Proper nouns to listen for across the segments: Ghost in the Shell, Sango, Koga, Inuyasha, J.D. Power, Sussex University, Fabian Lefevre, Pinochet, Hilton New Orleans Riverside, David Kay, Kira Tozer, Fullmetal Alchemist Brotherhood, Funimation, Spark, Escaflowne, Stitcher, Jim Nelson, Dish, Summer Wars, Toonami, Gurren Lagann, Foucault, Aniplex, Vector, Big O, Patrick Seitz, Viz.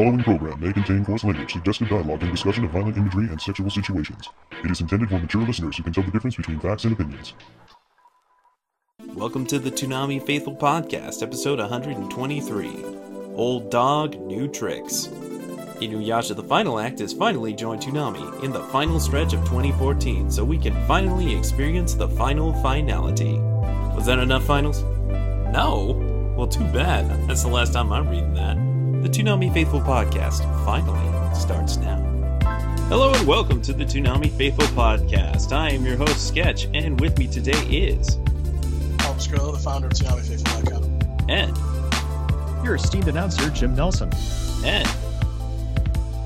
following program may contain coarse language, suggestive dialogue, and discussion of violent imagery and sexual situations. It is intended for mature listeners who can tell the difference between facts and opinions. Welcome to the Toonami Faithful Podcast, episode 123. Old Dog, New Tricks. Inuyasha the Final Act has finally joined Toonami in the final stretch of 2014, so we can finally experience the final finality. Was that enough finals? No? Well, too bad. That's the last time I'm reading that. The Toonami Faithful Podcast finally starts now. Hello and welcome to the Toonami Faithful Podcast. I am your host, Sketch, and with me today is... Tom Scarlo, the founder of ToonamiFaithful.com. And... your esteemed announcer, Jim Nelson. And...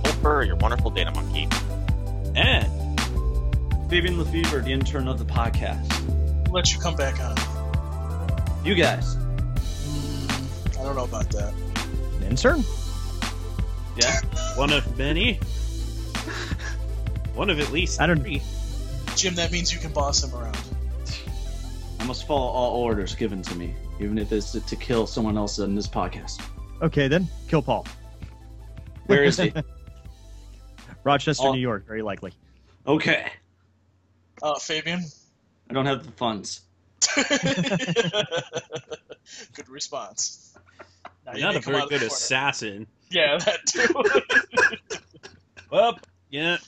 Oprah, your wonderful data monkey. And... Fabian Lefevre, the intern of the podcast. We'll let you come back on. You guys. I don't know about that. Intern? Yeah, one of many. One of at least three. Jim, that means you can boss him around. I must follow all orders given to me, even if it's to kill someone else in this podcast. Okay, then. Kill Paul. Where is he? Rochester, New York, very likely. Okay. Fabian? I don't have the funds. Good response. You're not a very good assassin. Yeah, that too. Well, yeah.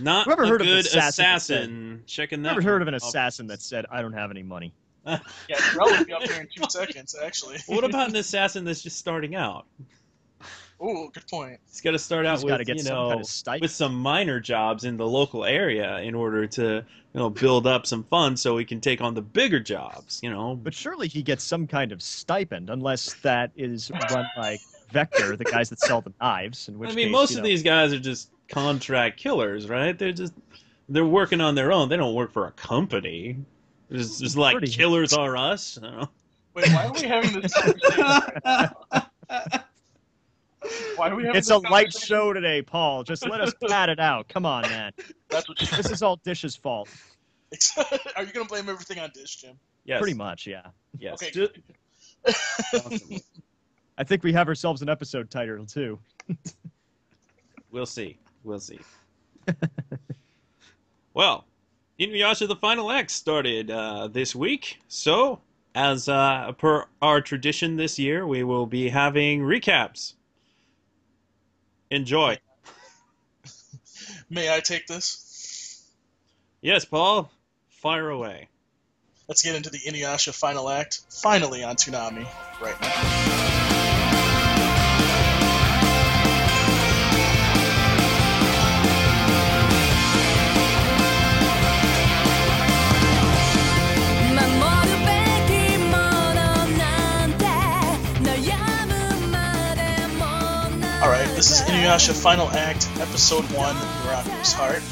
Not a good assassin. Checking that. Never heard of an assassin that said, "I don't have any money." Yeah, Drell would be up there in 2 seconds, actually. What about an assassin that's just starting out? Oh, good point. He's got to start out with, you know, with some minor jobs in the local area in order to, you know, build up some funds so he can take on the bigger jobs, you know. But surely he gets some kind of stipend, unless that is run by Vector, the guys that sell the knives. In which I mean, case, most of these guys are just contract killers, right? They're working on their own. They don't work for a company. It's just like Killers Are Us. I don't know. Wait, why are we having this conversation? It's a light show today, Paul. Just let us pat it out. Come on, man. This is all Dish's fault. Are you going to blame everything on Dish, Jim? Yes. Pretty much, yeah. Yes. Okay. I think we have ourselves an episode title, too. We'll see. We'll see. Well, Inuyasha the Final Act started this week, so as per our tradition this year, we will be having recaps. Enjoy. May I take this? Yes, Paul. Fire away. Let's get into the Inuyasha Final Act, finally on Toonami, right now. This is Inuyasha Final Act, Episode 1, Naraku's Heart.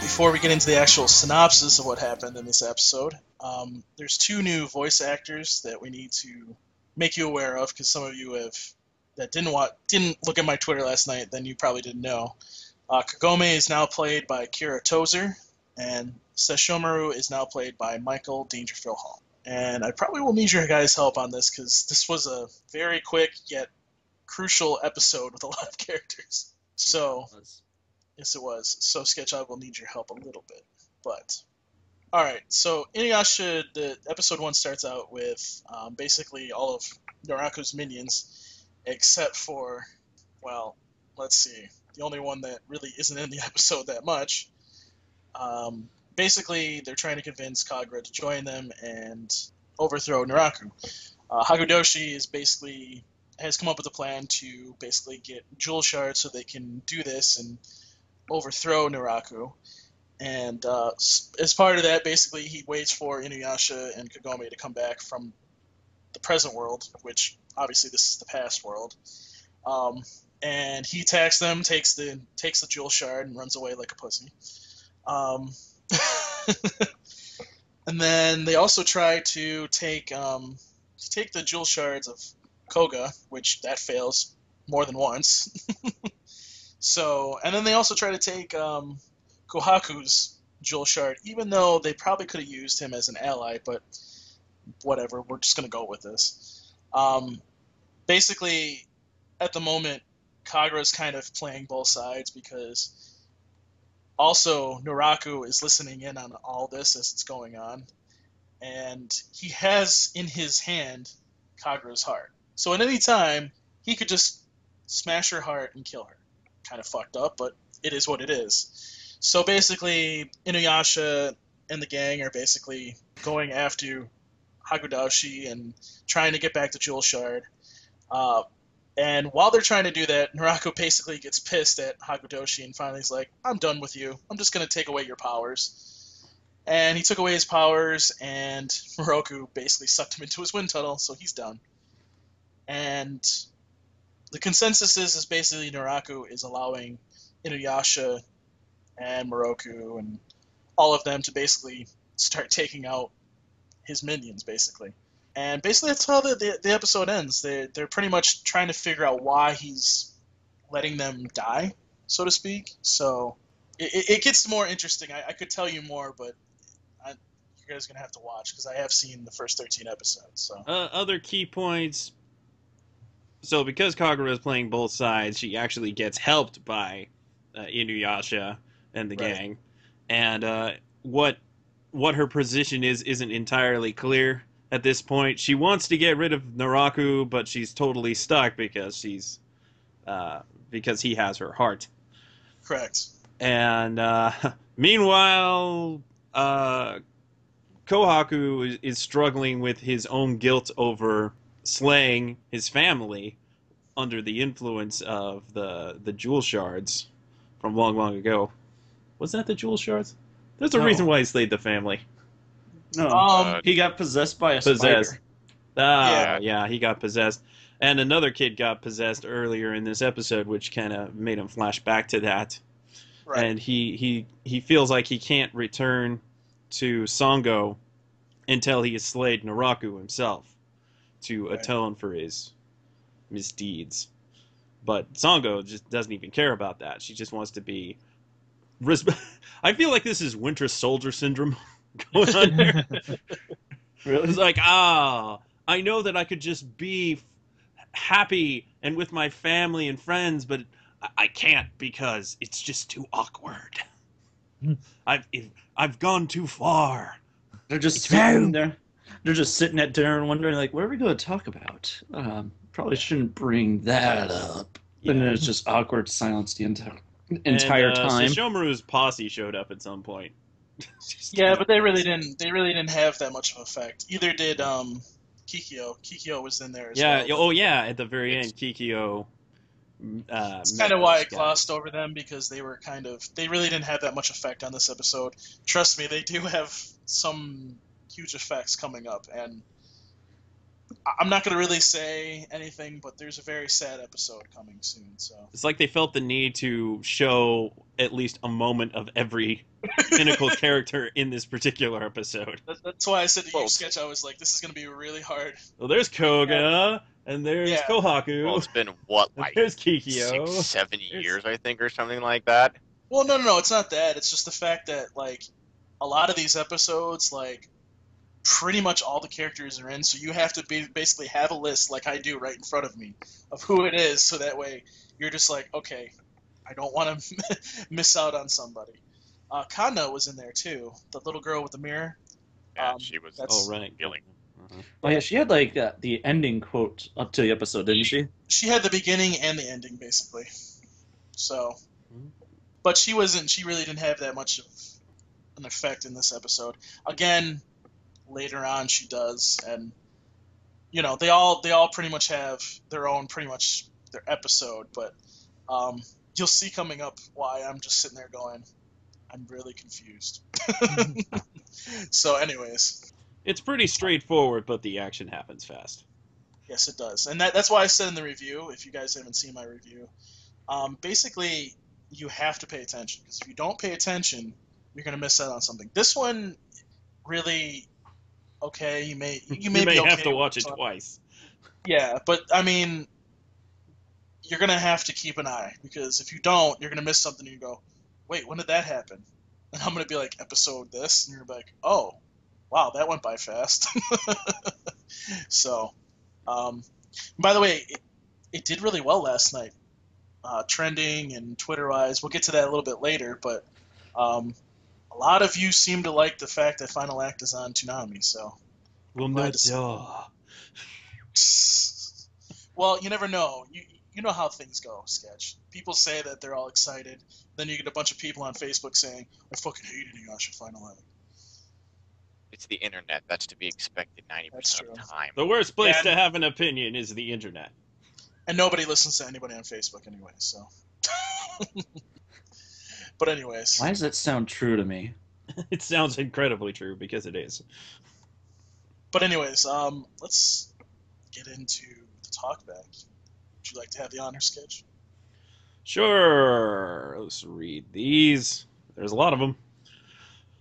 Before we get into the actual synopsis of what happened in this episode, there's two new voice actors that we need to make you aware of, because some of you didn't look at my Twitter last night, then you probably didn't know. Kagome is now played by Kira Tozer, and Sesshomaru is now played by Michael Dangerfield Hall. And I probably will need your guys' help on this, because this was a very quick, yet crucial episode with a lot of characters. So, yes, it was. So, Sketch, I will need your help a little bit. But, all right. So, Inuyasha, the episode 1 starts out with basically all of Naraku's minions, except for, well, let's see, the only one that really isn't in the episode that much. Basically, they're trying to convince Kagura to join them and overthrow Naraku. Hakudoshi is basically... has come up with a plan to basically get jewel shards so they can do this and overthrow Naraku. And as part of that, basically, he waits for Inuyasha and Kagome to come back from the present world, which obviously this is the past world. And he attacks them, takes the jewel shard, and runs away like a pussy. And then they also try to take the jewel shards of Koga, which that fails more than once. So, and then they also try to take Kohaku's jewel shard, even though they probably could have used him as an ally, but whatever, we're just going to go with this. Basically, at the moment, Kagura's kind of playing both sides, because also Naraku is listening in on all this as it's going on, and he has in his hand Kagura's heart. So at any time, he could just smash her heart and kill her. Kind of fucked up, but it is what it is. So basically, Inuyasha and the gang are basically going after Hakudoshi and trying to get back to Jewel Shard. And while they're trying to do that, Naraku basically gets pissed at Hakudoshi and finally is like, I'm done with you. I'm just going to take away your powers. And he took away his powers, and Moroku basically sucked him into his wind tunnel, so he's done. And the consensus is basically Naraku is allowing Inuyasha and Moroku and all of them to basically start taking out his minions, basically. And basically that's how the episode ends. They're pretty much trying to figure out why he's letting them die, so to speak. So it gets more interesting. I could tell you more, but you guys are going to have to watch, because I have seen the first 13 episodes. So other key points. So because Kagura is playing both sides, she actually gets helped by Inuyasha and the gang. And what her position is isn't entirely clear at this point. She wants to get rid of Naraku, but she's totally stuck because he has her heart. Correct. And meanwhile, Kohaku is struggling with his own guilt over slaying his family under the influence of the jewel shards from long, long ago. Was that the jewel shards? There's a reason why he slayed the family. No, he got possessed by a spider. Yeah, he got possessed. And another kid got possessed earlier in this episode, which kind of made him flash back to that. Right. And he feels like he can't return to Sango until he has slayed Naraku himself to atone for his misdeeds. But Sango just doesn't even care about that. She just wants to be... I feel like this is Winter Soldier Syndrome going on here. Really? It's like, I know that I could just be happy and with my family and friends, but... I can't because it's just too awkward. I've gone too far. They're just sitting at dinner and wondering, like, what are we going to talk about? Probably shouldn't bring that up. Yeah. And it's just awkward silence the entire time. Sesshomaru's posse showed up at some point. Yeah, but they really didn't. They really didn't have that much of an effect. Either did Kikyo. Kikyo was in there. As well. Oh yeah, at the very end, Kikyo. It's kind of why I glossed over them, because they really didn't have that much effect on this episode. Trust me, they do have some huge effects coming up, and I'm not going to really say anything, but there's a very sad episode coming soon. So it's like they felt the need to show at least a moment of every pinnacle character in this particular episode. That's why I said to you, Sketch, I was like, this is going to be really hard. Well, there's Koga. And there's Kohaku. Well, it's been, what, like, there's Kikyo. 6, 7 years, I think, or something like that? Well, no, it's not that. It's just the fact that, like, a lot of these episodes, like, pretty much all the characters are in, so you have to basically have a list, like I do right in front of me, of who it is, so that way you're just like, okay, I don't want to miss out on somebody. Kana was in there, too, the little girl with the mirror. Yeah, she was killing. Oh yeah, she had like the ending quote up to the episode, didn't she? She had the beginning and the ending, basically. So, but she really didn't have that much of an effect in this episode. Again, later on she does, and you know they all pretty much have their own their episode. But you'll see coming up why I'm just sitting there going, I'm really confused. So, anyways. It's pretty straightforward, but the action happens fast. Yes, it does. And that's why I said in the review, if you guys haven't seen my review, basically you have to pay attention. Because if you don't pay attention, you're going to miss out on something. This one, really, okay, you may have to watch it twice. Yeah, but, I mean, you're going to have to keep an eye. Because if you don't, you're going to miss something and you go, wait, when did that happen? And I'm going to be like, episode this? And you're going to be like, oh. Wow, that went by fast. So, by the way, it did really well last night. trending and Twitterized. We'll get to that a little bit later, but a lot of you seem to like the fact that Final Act is on Toonami, so... We'll know. Well, you never know. You know how things go, Sketch. People say that they're all excited. Then you get a bunch of people on Facebook saying, I fucking hate Inuyasha Final Act. It's the internet. That's to be expected 90% of the time. The worst place to have an opinion is the internet. And nobody listens to anybody on Facebook anyway, so... But anyways. Why does that sound true to me? It sounds incredibly true, because it is. But anyways, let's get into the talkback. Would you like to have the honor, Sketch? Sure. Let's read these. There's a lot of them.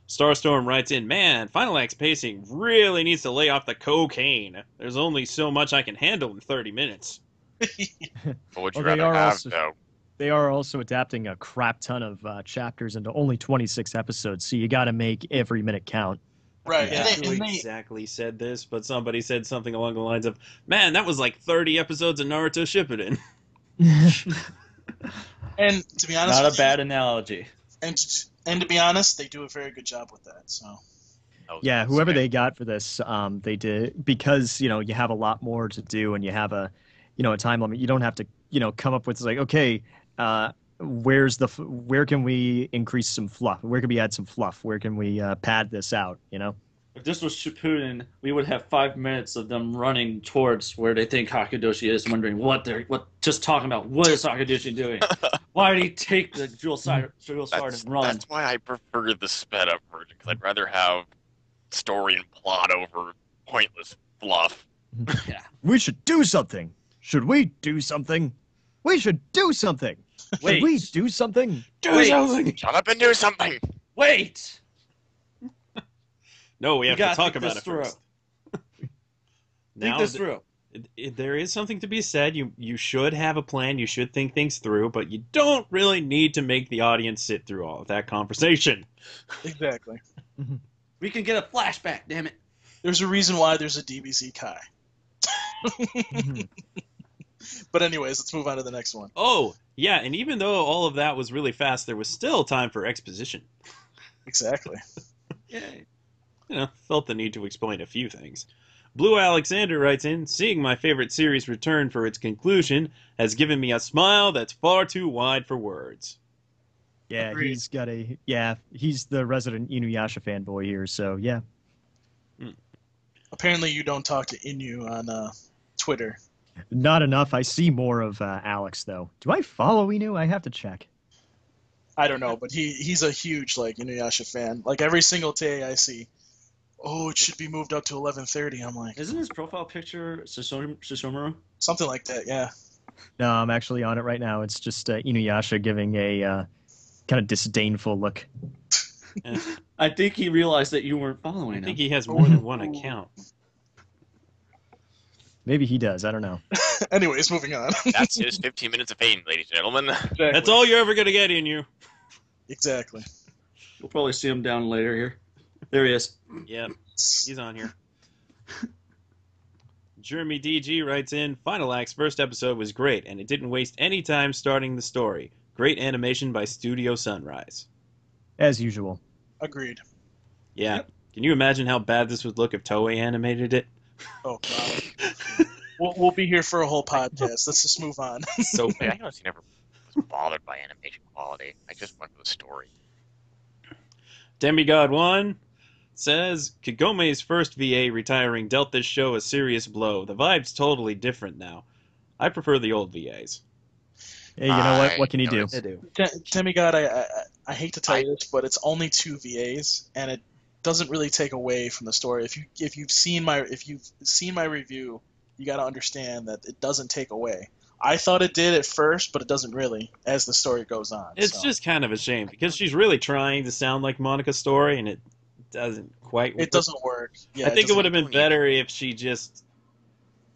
Starstorm writes in, man, Final Act's pacing really needs to lay off the cocaine. There's only so much I can handle in 30 minutes. What would you rather have, though? They are also adapting a crap ton of chapters into only 26 episodes, so you got to make every minute count. Right. Yeah. And they exactly said this, but somebody said something along the lines of, man, that was like 30 episodes of Naruto Shippuden. And to be honest, not a bad analogy. And to be honest, they do a very good job with that. So. Yeah, whoever they got for this, they did, because you have a lot more to do, and you have a time limit. You don't have to come up with like, okay, where can we increase some fluff? Where can we add some fluff? Where can we pad this out? If this was Shippuden, we would have 5 minutes of them running towards where they think Hakudoshi is, wondering just talking about what is Hakudoshi doing? Why did he take the dual sword and run? That's why I prefer the sped up version, because I'd rather have story and plot over pointless fluff. Yeah, we should do something. Should we do something? We should do something. Wait. Should we do something? Wait. Shut up and do something. Wait. No, we have to talk about it first. Think this through. There is something to be said. You should have a plan. You should think things through, but you don't really need to make the audience sit through all of that conversation. Exactly. We can get a flashback, damn it. There's a reason why there's a DBZ Kai. But anyways, let's move on to the next one. Oh, yeah, and even though all of that was really fast, there was still time for exposition. Exactly. Yay. Felt the need to explain a few things. Blue Alexander writes in, seeing my favorite series return for its conclusion has given me a smile that's far too wide for words. Yeah, agreed. He's the resident Inuyasha fanboy here, so yeah. Hmm. Apparently you don't talk to Inu on Twitter. Not enough. I see more of Alex, though. Do I follow Inu? I have to check. I don't know, but he's a huge Inuyasha fan. Like, every single day I see, oh, it should be moved up to 11:30. I'm like... Isn't his profile picture Sesshomaru? Something like that, yeah. No, I'm actually on it right now. It's just Inuyasha giving a kind of disdainful look. Yeah. I think he realized that you weren't following him. I think he has more than one account. Maybe he does. I don't know. Anyways, moving on. That's his 15 minutes of pain, ladies and gentlemen. Exactly. That's all you're ever going to get, Inu. Exactly. We'll probably see him down later here. There he is. Yeah, he's on here. Jeremy DG writes in, Final Act's first episode was great, and it didn't waste any time starting the story. Great animation by Studio Sunrise. As usual. Agreed. Yeah. Yep. Can you imagine how bad this would look if Toei animated it? Oh, God. We'll be here for a whole podcast. Let's just move on. So bad. I honestly never was bothered by animation quality. I just went for the story. Demigod 1 says, Kagome's first VA retiring dealt this show a serious blow. The vibe's totally different now. I prefer the old VAs. Hey, you know what? What can you do? Demigod, I hate to tell you this, but it's only 2 VAs, and it doesn't really take away from the story. If you've seen my review, you got to understand that it doesn't take away. I thought it did at first, but it doesn't really as the story goes on. It's just kind of a shame because she's really trying to sound like Monica's story, and it doesn't quite work. It doesn't work. Yeah, I think it would have been better if she just,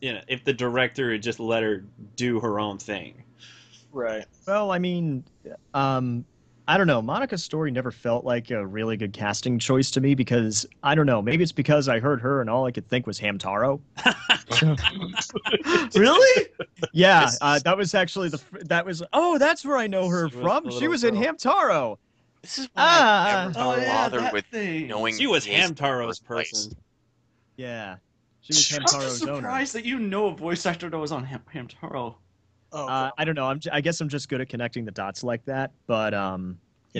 if the director had just let her do her own thing. Right. Well, I mean, I don't know. Monica's story never felt like a really good casting choice to me because, I don't know, maybe it's because I heard her and all I could think was Hamtaro. Really? Yeah, that was actually oh, that's where I know her from. She was in Hamtaro. This is why I never bothered with knowing she was Hamtaro's person. Yeah, she was Hamtaro's owner. I'm surprised that you know a voice actor that was on Hamtaro. Oh, I don't know. I guess I'm just good at connecting the dots like that. But you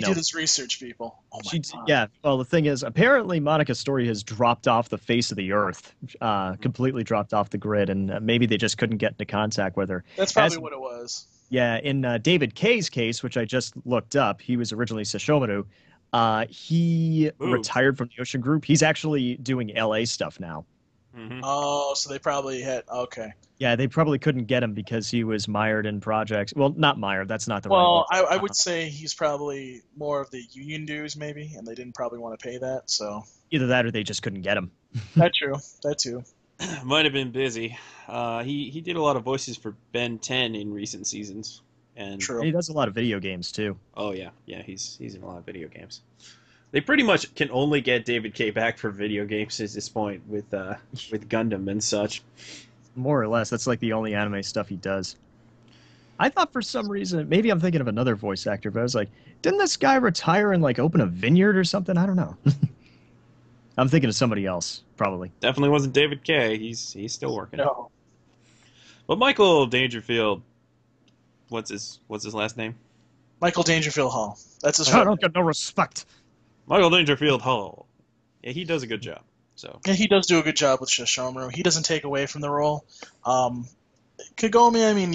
know, do this research, people. Oh my God. Yeah. Well, the thing is, apparently, Monica's story has dropped off the face of the earth, completely dropped off the grid, and maybe they just couldn't get into contact with her. That's probably what it was. Yeah. In David Kay's case, which I just looked up, he was originally Sesshomaru. He retired from the Ocean Group. He's actually doing L.A. stuff now. Mm-hmm. Oh, so they probably had okay. Yeah, they probably couldn't get him because he was mired in projects. Well, not mired. That's not the right word. I would say he's probably more of the union dues, maybe, and they didn't probably want to pay that. So either that, or they just couldn't get him. That's true. That too. Might have been busy. He did a lot of voices for Ben 10 in recent seasons, and he does a lot of video games too. Oh yeah, yeah. He's in a lot of video games. They pretty much can only get David K back for video games at this point with Gundam and such. More or less, that's like the only anime stuff he does. I thought for some reason, maybe I'm thinking of another voice actor, but I was like, didn't this guy retire and like open a vineyard or something? I don't know. I'm thinking of somebody else, probably. Definitely wasn't David K. He's still working. No. But Michael Dangerfield, what's his last name? Michael Dangerfield Hall. That's his. I don't get no respect. Michael Dangerfield Hall. Yeah, he does a good job. So yeah, he does do a good job with Sesshomaru. He doesn't take away from the role. Kagome, I mean,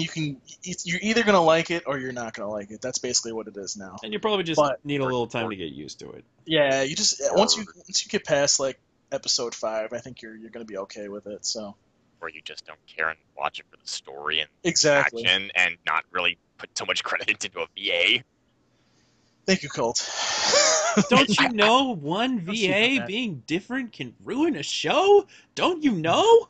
you're either gonna like it or you're not gonna like it. That's basically what it is now. And you probably just need a little time to get used to it. Yeah, you just once you get past like episode 5, I think you're gonna be okay with it. So. Or you just don't care and watch it for the story and action, and not really put too much credit into a VA. Thank you, Colt. Don't you know one VA being different can ruin a show? Don't you know?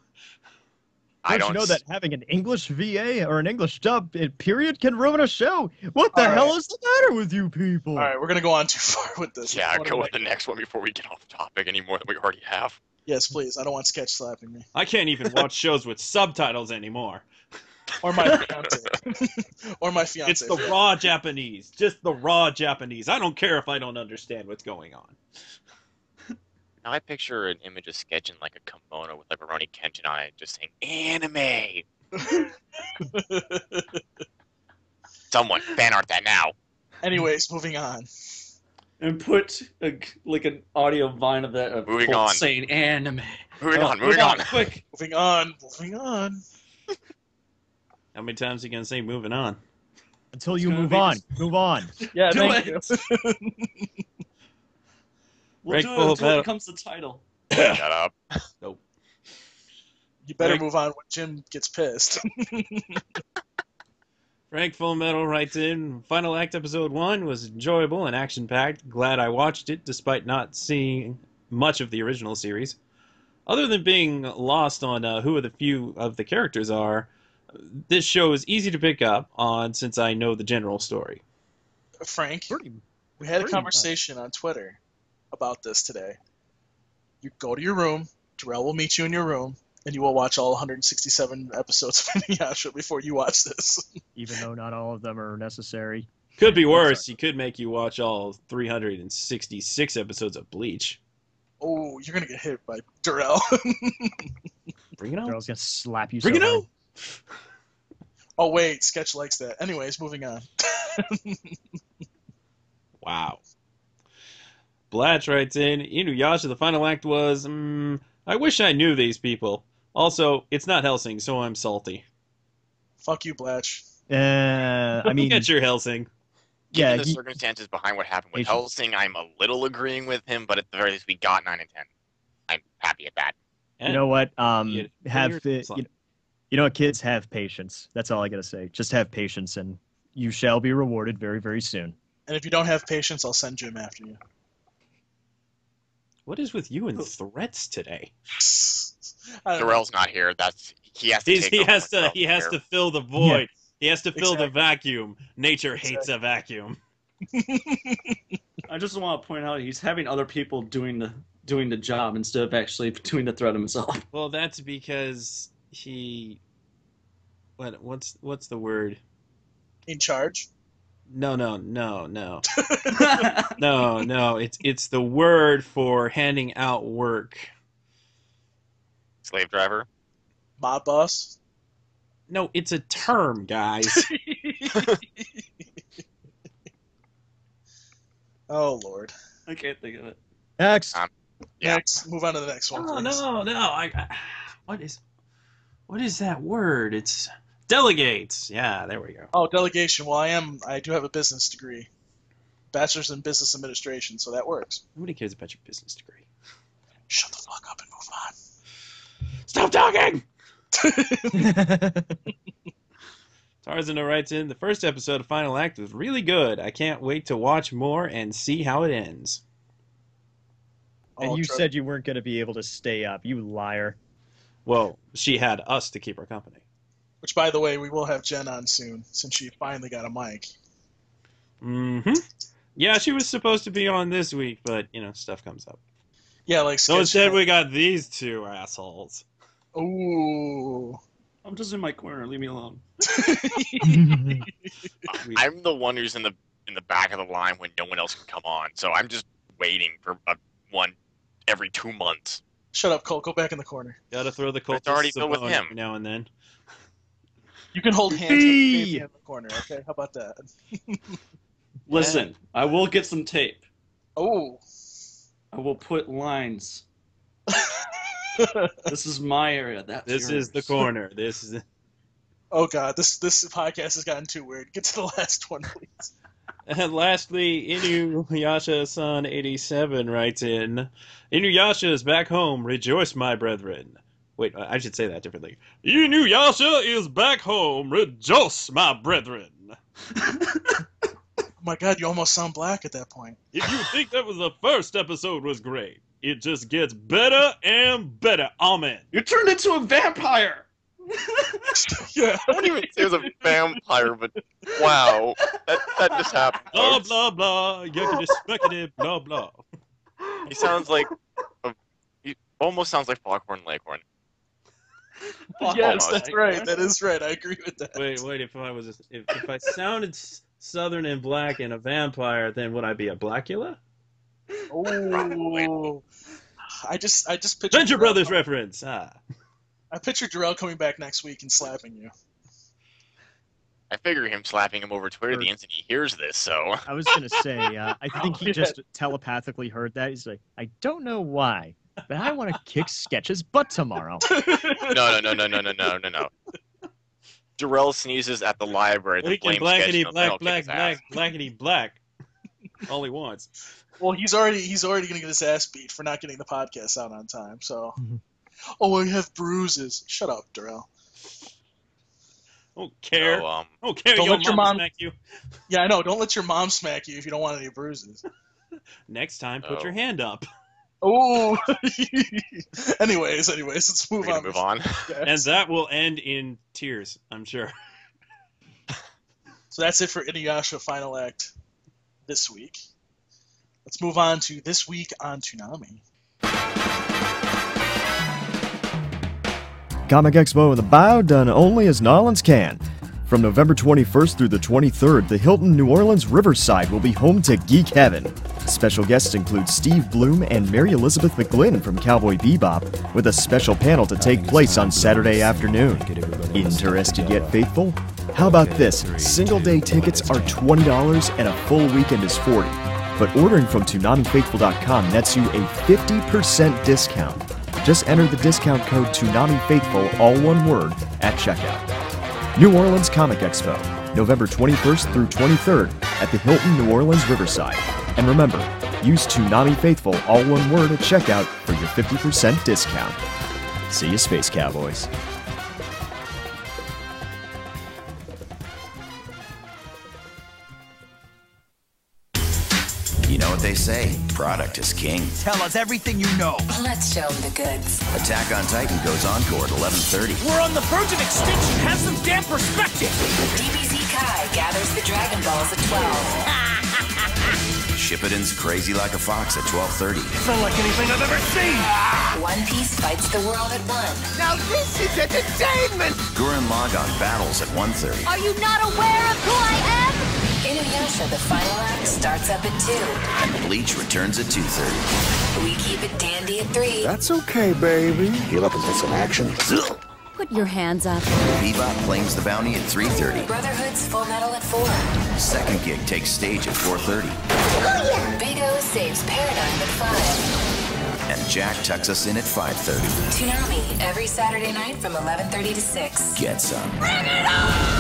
Don't you know that having an English VA or an English dub period can ruin a show? What the hell is the matter with you people? All right, we're going to go on too far with this. Yeah, go with the next one before we get off topic any more than we already have. Yes, please. I don't want Sketch slapping me. I can't even watch shows with subtitles anymore. Or my fiance. It's the raw Japanese. Just the raw Japanese. I don't care if I don't understand what's going on. Now I picture an image of Sketch in like a kimono with like Rurouni Kenshin on it just saying, anime! Someone fan art that now. Anyways, moving on. And put an audio vine of that of moving on. Saying anime. Moving on, moving on. Quick. Moving on, moving on. How many times are you going to say moving on? Until you move on. Move on. Yeah, thank you. We'll do it until it comes the title. Shut up. Nope. You better move on when Jim gets pissed. Frank Full Metal writes in, Final Act Episode 1 was enjoyable and action-packed. Glad I watched it, despite not seeing much of the original series. Other than being lost on who the few of the characters are, this show is easy to pick up on since I know the general story. Frank, we had a conversation on Twitter about this today. You go to your room, Darrell will meet you in your room, and you will watch all 167 episodes of Inuyasha before you watch this. Even though not all of them are necessary. Could be worse. He could make you watch all 366 episodes of Bleach. Oh, you're going to get hit by Darrell. Bring it on. Darrell's going to slap you. Bring it on. Oh wait, Sketch likes that. Anyways, moving on. Wow. Blatch writes in, Inuyasha, the final act was, I wish I knew these people. Also, it's not Hellsing, so I'm salty. Fuck you, Blatch. I mean... Get your Hellsing. Yeah, given the circumstances behind what happened with Hellsing, I'm a little agreeing with him, but at the very least we got 9 and 10. I'm happy at that. And you know what? You know what, kids? Have patience. That's all I gotta say. Just have patience, and you shall be rewarded very, very soon. And if you don't have patience, I'll send Jim after you. What is with you and threats today? Darrell's not here. That's he has to fill the void. Yeah. He has to fill the vacuum. Nature hates a vacuum. I just want to point out he's having other people doing the job instead of actually doing the thread himself. Well, that's because he... What's the word? In charge? No. No. It's the word for handing out work. Slave driver? Mob boss? No, it's a term, guys. Oh, Lord. I can't think of it. Next. Next. Move on to the next one. Oh, please. No. What is that word? It's delegates. Yeah, there we go. Oh, delegation. Well, I do have a business degree. Bachelor's in Business Administration, so that works. Nobody cares about your business degree. Shut the fuck up and move on. Stop talking! Tarzano writes in, the first episode of Final Act was really good. I can't wait to watch more and see how it ends. And you said you weren't going to be able to stay up, you liar. Well, she had us to keep her company. Which, by the way, we will have Jen on soon, since she finally got a mic. Mm-hmm. Yeah, she was supposed to be on this week, but, stuff comes up. Yeah, like... So instead we got these two assholes. Ooh... I'm just in my corner. Leave me alone. I'm the one who's in the back of the line when no one else can come on, so I'm just waiting for one every 2 months. Shut up, Colt. Go back in the corner. Gotta throw the Colt. It's already filled with him now and then. You can hold hands in the corner. Okay, how about that? Listen, I will get some tape. Oh, I will put lines. This is my area. This is the corner. This is. Oh God, this podcast has gotten too weird. Get to the last one, please. And lastly, Inuyasha-san 87 writes in, Inuyasha is back home. Rejoice, my brethren. Wait, I should say that differently. Inuyasha is back home. Rejoice, my brethren. Oh my God, you almost sound black at that point. If you think that was the first episode was great, it just gets better and better. Amen. You turned into a vampire. Yeah, I don't even say it was a vampire, but wow, that just happened. Blah blah blah. You can expect it. Blah blah. He sounds like, he almost sounds like Foghorn Leghorn. Yes, that's right. That is right. I agree with that. Wait. If I sounded Southern and black and a vampire, then would I be a Blackula? Oh, I just pictured Venture Brothers reference. Ah. I pictured Jarrell coming back next week and slapping you. I figure him slapping him over Twitter the instant he hears this. So I was gonna say, I think he just telepathically heard that. He's like, I don't know why, but I want to kick Sketch's butt tomorrow. No. Jarrell sneezes at the library. We can blackity black. All he wants. Well, he's already gonna get his ass beat for not getting the podcast out on time. So, Oh, I have bruises. Shut up, Darrell. Don't care. No, don't care. Don't let your mom smack you. Yeah, I know. Don't let your mom smack you if you don't want any bruises. Next time, put your hand up. Oh. Anyways, let's move on. Move on. Yes. And that will end in tears, I'm sure. So that's it for Inuyasha Final Act this week. Let's move on to This Week on Toonami. Comic Expo in the bow, done only as Nolans can. From November 21st through the 23rd, the Hilton New Orleans Riverside will be home to Geek Heaven. Special guests include Steve Bloom and Mary Elizabeth McGlynn from Cowboy Bebop, with a special panel to take place on Saturday afternoon. Interested yet faithful? How about this? Single-day tickets are $20 and a full weekend is $40. But ordering from ToonamiFaithful.com nets you a 50% discount. Just enter the discount code ToonamiFaithful, all one word, at checkout. New Orleans Comic Expo, November 21st through 23rd at the Hilton New Orleans Riverside. And remember, use ToonamiFaithful, all one word, at checkout for your 50% discount. See you, Space Cowboys. You know what they say, product is king. Tell us everything you know. Let's show them the goods. Attack on Titan goes encore at 11:30. We're on the verge of extinction. Have some damn perspective. DBZ Kai gathers the Dragon Balls at 12. Shippuden's Crazy Like a Fox at 12:30. It's not like anything I've ever seen! One Piece fights the world at 1. Now this is entertainment! Gurren Lagann battles at 1:30. Are you not aware of who I am? Inuyasha, the final act, starts up at 2. Bleach returns at 2:30. We keep it dandy at 3. That's okay, baby. Heal up and get some action. Put your hands up. Bebop claims the bounty at 3:30. Brotherhood's Full Metal at 4. Second Gig takes stage at 4:30. Oh, yeah. Big O saves Paradigm at 5. And Jack tucks us in at 5:30. Toonami, every Saturday night from 11:30 to 6. Get some. Bring it on!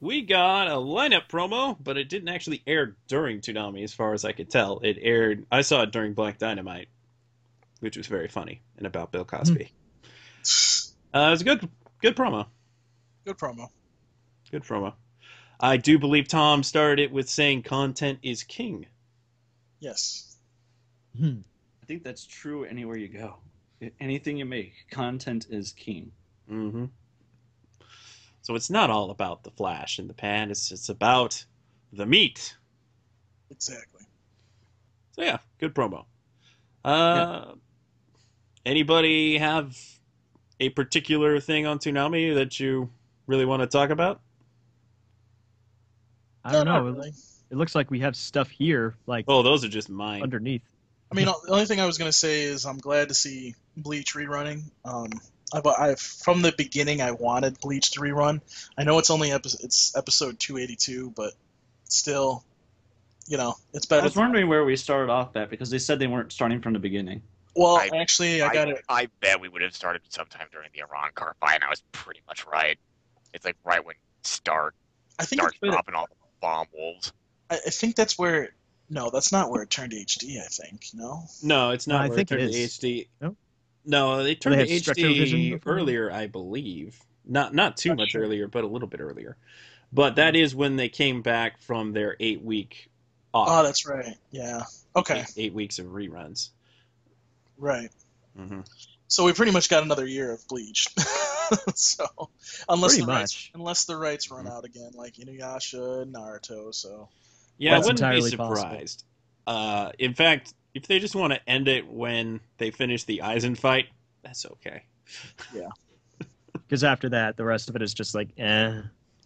We got a lineup promo, but it didn't actually air during Toonami, as far as I could tell. It aired, I saw it during Black Dynamite, which was very funny, and about Bill Cosby. It was a good promo. Good promo. I do believe Tom started it with saying content is king. Yes. I think that's true anywhere you go. Anything you make, content is king. Mm-hmm. So it's not all about the flash in the pan. It's about the meat. Exactly. So yeah, good promo. Yeah. Anybody have a particular thing on Toonami that you really want to talk about? I don't know. Really. It looks like we have stuff here. Like, oh, those are just mine. Underneath. I mean, the only thing I was going to say is I'm glad to see Bleach rerunning. From the beginning, I wanted Bleach to rerun. I know it's only episode 282, but still, you know, it's better. I was wondering where we started off at, because they said they weren't starting from the beginning. Well, I bet we would have started sometime during the Iran car fight, and I was pretty much right. It's like right when Stark starts dropping off the bomb wolves. I think that's where... No, that's not where it turned to HD, I think. No? No, it's not where it turned to HD. No, they turned to HD earlier, I believe. Not too much earlier, but a little bit earlier. But that is when they came back from their 8-week off. Oh, that's right. Yeah. Okay. 8 weeks of reruns. Right. Mm-hmm. So we pretty much got another year of Bleach. So unless the rights run out again, like Inuyasha and Naruto, so yeah, I wouldn't be surprised. In fact, if they just want to end it when they finish the Aizen fight, that's okay. Yeah. Because after that, the rest of it is just like, eh.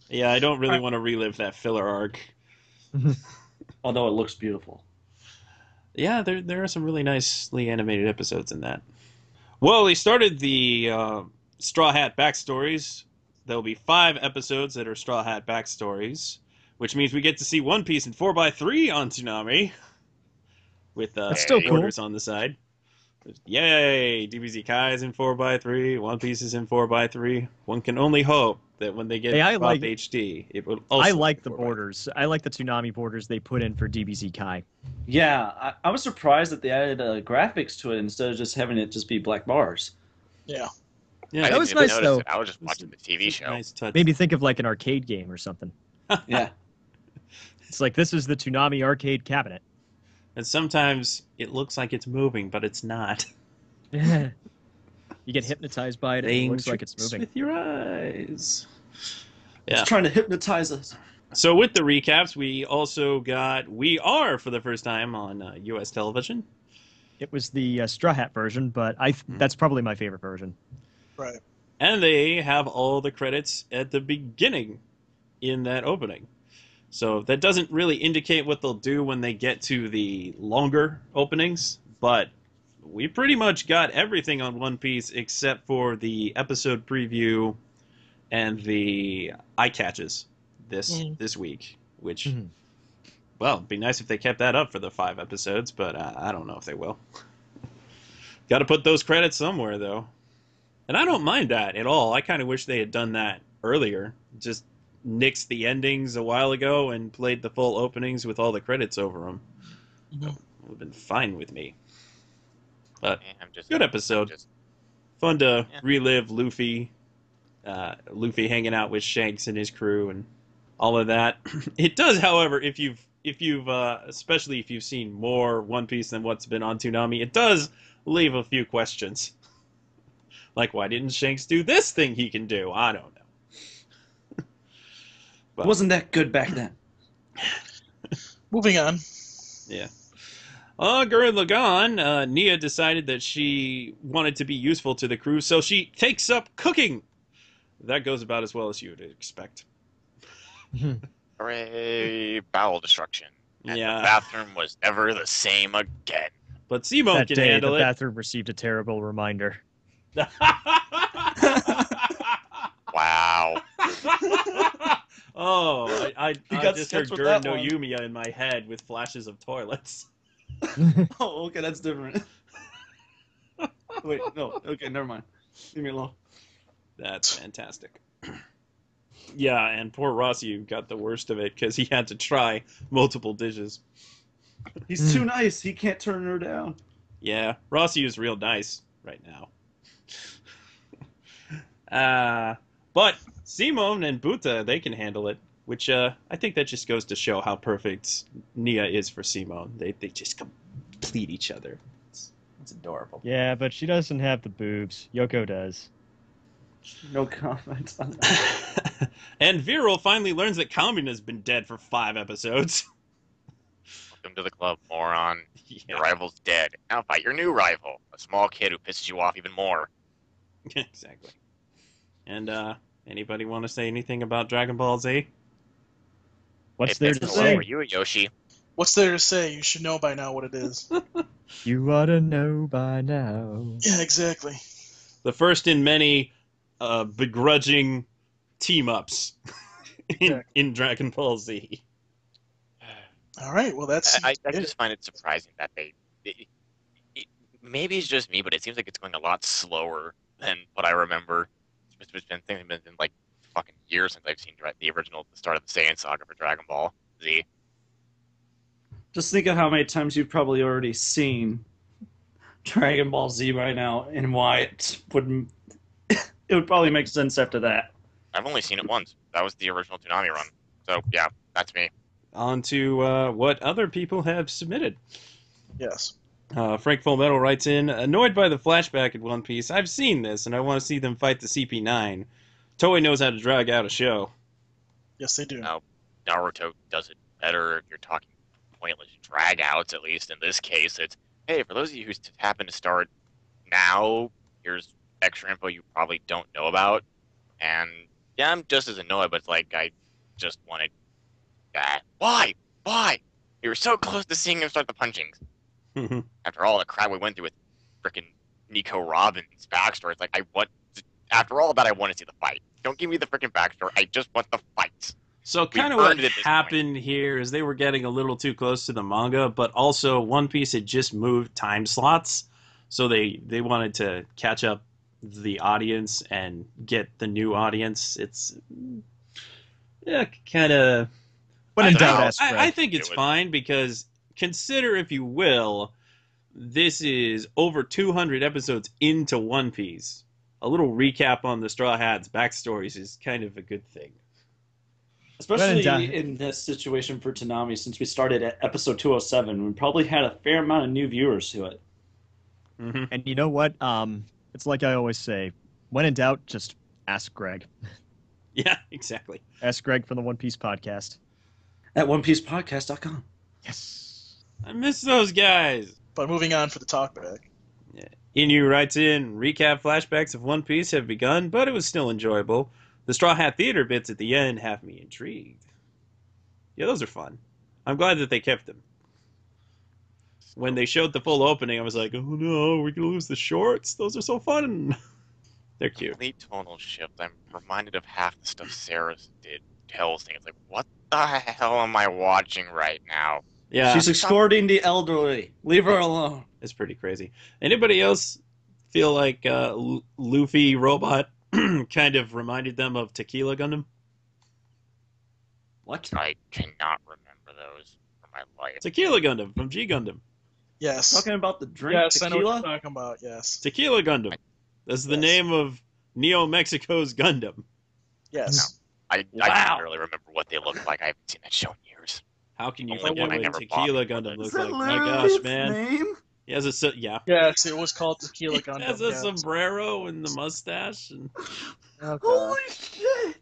Yeah, I don't really want to relive that filler arc. Although it looks beautiful. Yeah, there are some really nicely animated episodes in that. Well, they started the Straw Hat backstories. There'll be 5 episodes that are Straw Hat backstories, which means we get to see One Piece in 4x3 on Toonami, with quarters on the side. Yay! DBZ Kai is in 4x3, One Piece is in 4x3. One can only hope that when they get HD, it will also... I like the borders. I like the Toonami borders they put in for DBZ Kai. Yeah, I was surprised that they added graphics to it instead of just having it just be black bars. Yeah. Yeah, that was nice, though. I was just watching the TV show. Nice touch. Maybe think of like an arcade game or something. Yeah. It's like, this is the Toonami arcade cabinet. And sometimes it looks like it's moving, but it's not. Yeah. You get hypnotized by it, and it looks like it's moving. With your eyes. Yeah. It's trying to hypnotize us. So with the recaps, we also got We Are for the first time on U.S. television. It was the Straw Hat version, but that's probably my favorite version. Right. And they have all the credits at the beginning in that opening. So that doesn't really indicate what they'll do when they get to the longer openings, but... We pretty much got everything on One Piece except for the episode preview and the eye catches this week, which, well, it'd be nice if they kept that up for the 5 episodes, but I don't know if they will. Got to put those credits somewhere, though. And I don't mind that at all. I kind of wish they had done that earlier. Just nixed the endings a while ago and played the full openings with all the credits over them. Mm-hmm. That would have been fine with me. But good episode. Fun to relive Luffy. Luffy hanging out with Shanks and his crew and all of that. It does, however, especially if you've seen more One Piece than what's been on Toonami, it does leave a few questions. Like, why didn't Shanks do this thing he can do? I don't know. But wasn't that good back then? Moving on. Yeah. Gurren Lagann, Nia decided that she wanted to be useful to the crew, so she takes up cooking. That goes about as well as you would expect. Hooray, bowel destruction. And yeah. The bathroom was never the same again. But Simone that can day, handle it. The bathroom received a terrible reminder. Wow. Oh, I just heard Gurren no Yumiya in my head with flashes of toilets. Oh, okay, that's different. Wait, no. Okay, never mind. Leave me alone. That's fantastic. Yeah, and poor Rossi got the worst of it because he had to try multiple dishes. He's too nice. He can't turn her down. Yeah, Rossi is real nice right now. But Simone and Buta, they can handle it, which I think that just goes to show how perfect Nia is for Simone. They just complete each other. It's adorable. Yeah, but she doesn't have the boobs. Yoko does. No comments on that. And Viral finally learns that Kamina has been dead for 5 episodes. Welcome to the club, moron. Yeah. Your rival's dead. Now fight your new rival, a small kid who pisses you off even more. Exactly. And anybody want to say anything about Dragon Ball Z? What's there to say? You, Yoshi? What's there to say? You should know by now what it is. You ought to know by now. Yeah, exactly. The first in many begrudging team-ups in Dragon Ball Z. All right, well, that's... I just find it surprising that they maybe it's just me, but it seems like it's going a lot slower than what I remember. It's been like fucking years since I've seen the original, the start of the Saiyan saga for Dragon Ball Z. Just think of how many times you've probably already seen Dragon Ball Z by now, and why it would probably make sense after that. I've only seen it once. That was the original Toonami run. So yeah, that's me. On to what other people have submitted. Yes. Frank Fullmetal writes in, annoyed by the flashback at One Piece, I've seen this, and I want to see them fight the CP9. Toei knows how to drag out a show. Yes, they do. Now, Naruto does it better if you're talking pointless drag-outs, at least in this case. It's, hey, for those of you who happen to start now, here's extra info you probably don't know about. And, yeah, I'm just as annoyed, but it's like, I just wanted that. Why? Why? You were so close to seeing him start the punchings. After all the crap we went through with frickin' Nico Robin's backstory, it's like, after all that, I want to see the fight. Don't give me the frickin' backstory. I just want the fights. So kind of what happened here is they were getting a little too close to the manga, but also One Piece had just moved time slots, so they wanted to catch up the audience and get the new audience. It's kind of... But in doubt, I think it's fine because... Consider, if you will, this is over 200 episodes into One Piece. A little recap on the Straw Hats' backstories is kind of a good thing. Especially in this situation for Toonami, since we started at episode 207, we probably had a fair amount of new viewers to it. Mm-hmm. And you know what? It's like I always say, when in doubt, just ask Greg. Yeah, exactly. Ask Greg from the One Piece podcast. At OnePiecePodcast.com. Yes. I miss those guys. But moving on for the talkback. Yeah. Inu writes in, recap flashbacks of One Piece have begun, but it was still enjoyable. The Straw Hat Theater bits at the end have me intrigued. Yeah, those are fun. I'm glad that they kept them. When they showed the full opening, I was like, oh no, we're going to lose the shorts. Those are so fun. They're cute. Complete tonal shift. I'm reminded of half the stuff Sarah did. Hellsing. It's like, what the hell am I watching right now? Yeah. She's extorting the elderly. Leave her alone. It's pretty crazy. Anybody else feel like Luffy Robot kind of reminded them of Tequila Gundam? What? I cannot remember those for my life. Tequila Gundam from G Gundam. Yes. Talking about the drink tequila? I know what you're talking about, yes. Tequila Gundam. That's the name of Neo Mexico's Gundam. Yes. No, I can't really remember what they look like. I haven't seen that show in years. How can you forget what Tequila Gundam looks like? My gosh, man! Name? He has a Yes, it was called Tequila Gundam. He has a sombrero and the mustache. And... Oh, holy shit!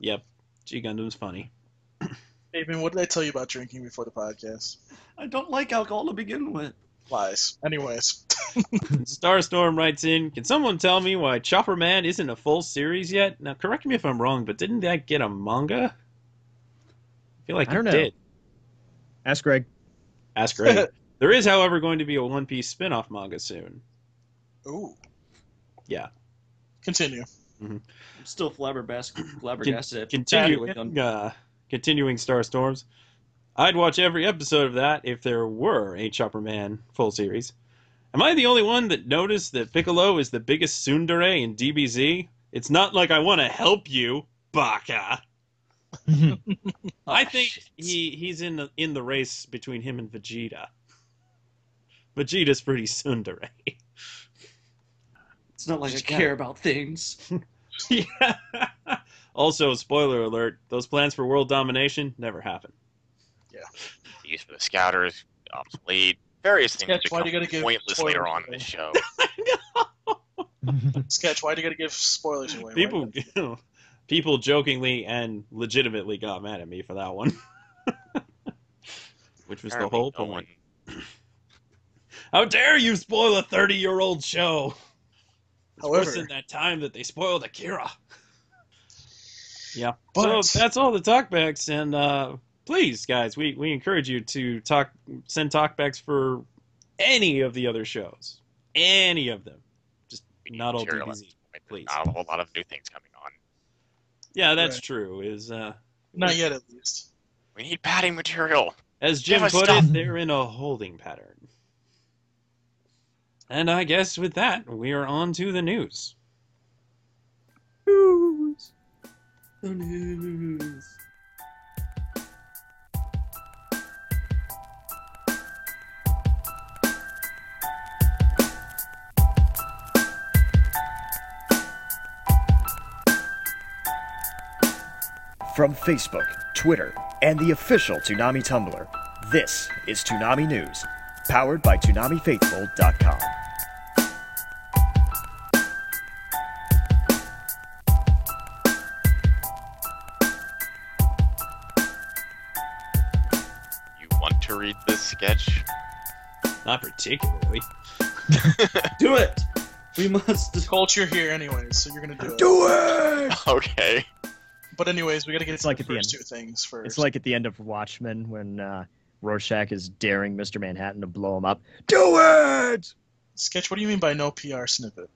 Yep, Gee, Gundam's funny. Aben, what did I tell you about drinking before the podcast? I don't like alcohol to begin with. Lies. Anyways. Starstorm writes in, can someone tell me why Chopper Man isn't a full series yet? Now, correct me if I'm wrong, but didn't that get a manga? I feel like I don't know. Did. Ask Greg. Ask Greg. There is, however, going to be a One Piece spin-off manga soon. Ooh. Yeah. Continue. Mm-hmm. I'm still flabbergasted. Continuing Starstorms. I'd watch every episode of that if there were a Chopper Man full series. Am I the only one that noticed that Piccolo is the biggest tsundere in DBZ? It's not like I want to help you, Baka. I think he's in the race between him and Vegeta. Vegeta's pretty tsundere. It's not like I care about things. Yeah. Also, spoiler alert, those plans for world domination never happen. Yeah. The use of the scouters, obsolete, various things Sketch, become pointless later on in the show. I know. Sketch, why do you gotta give spoilers away? People jokingly and legitimately got mad at me for that one. Which was apparently the whole point. How dare you spoil a 30-year-old show? However, worse than that time that they spoiled Akira. Yeah. But... So that's all the talkbacks, and please, guys, we encourage you to send talkbacks for any of the other shows. Any of them. Just not all DBZ, please. Not a whole lot of new things coming on. Yeah, that's true. Not yet, at least. We need padding material. As Jim put it, they're in a holding pattern. And I guess with that, we are on to the news. News. The news. From Facebook, Twitter, and the official Toonami Tumblr, this is Toonami News, powered by ToonamiFaithful.com. Read this sketch? Not particularly. Do it! We must... There's culture here anyways, so you're gonna do it. Do it! Okay. But anyways, we gotta get to the first two things first. It's like at the end of Watchmen when Rorschach is daring Mr. Manhattan to blow him up. Do it! Sketch, what do you mean by no PR snippet?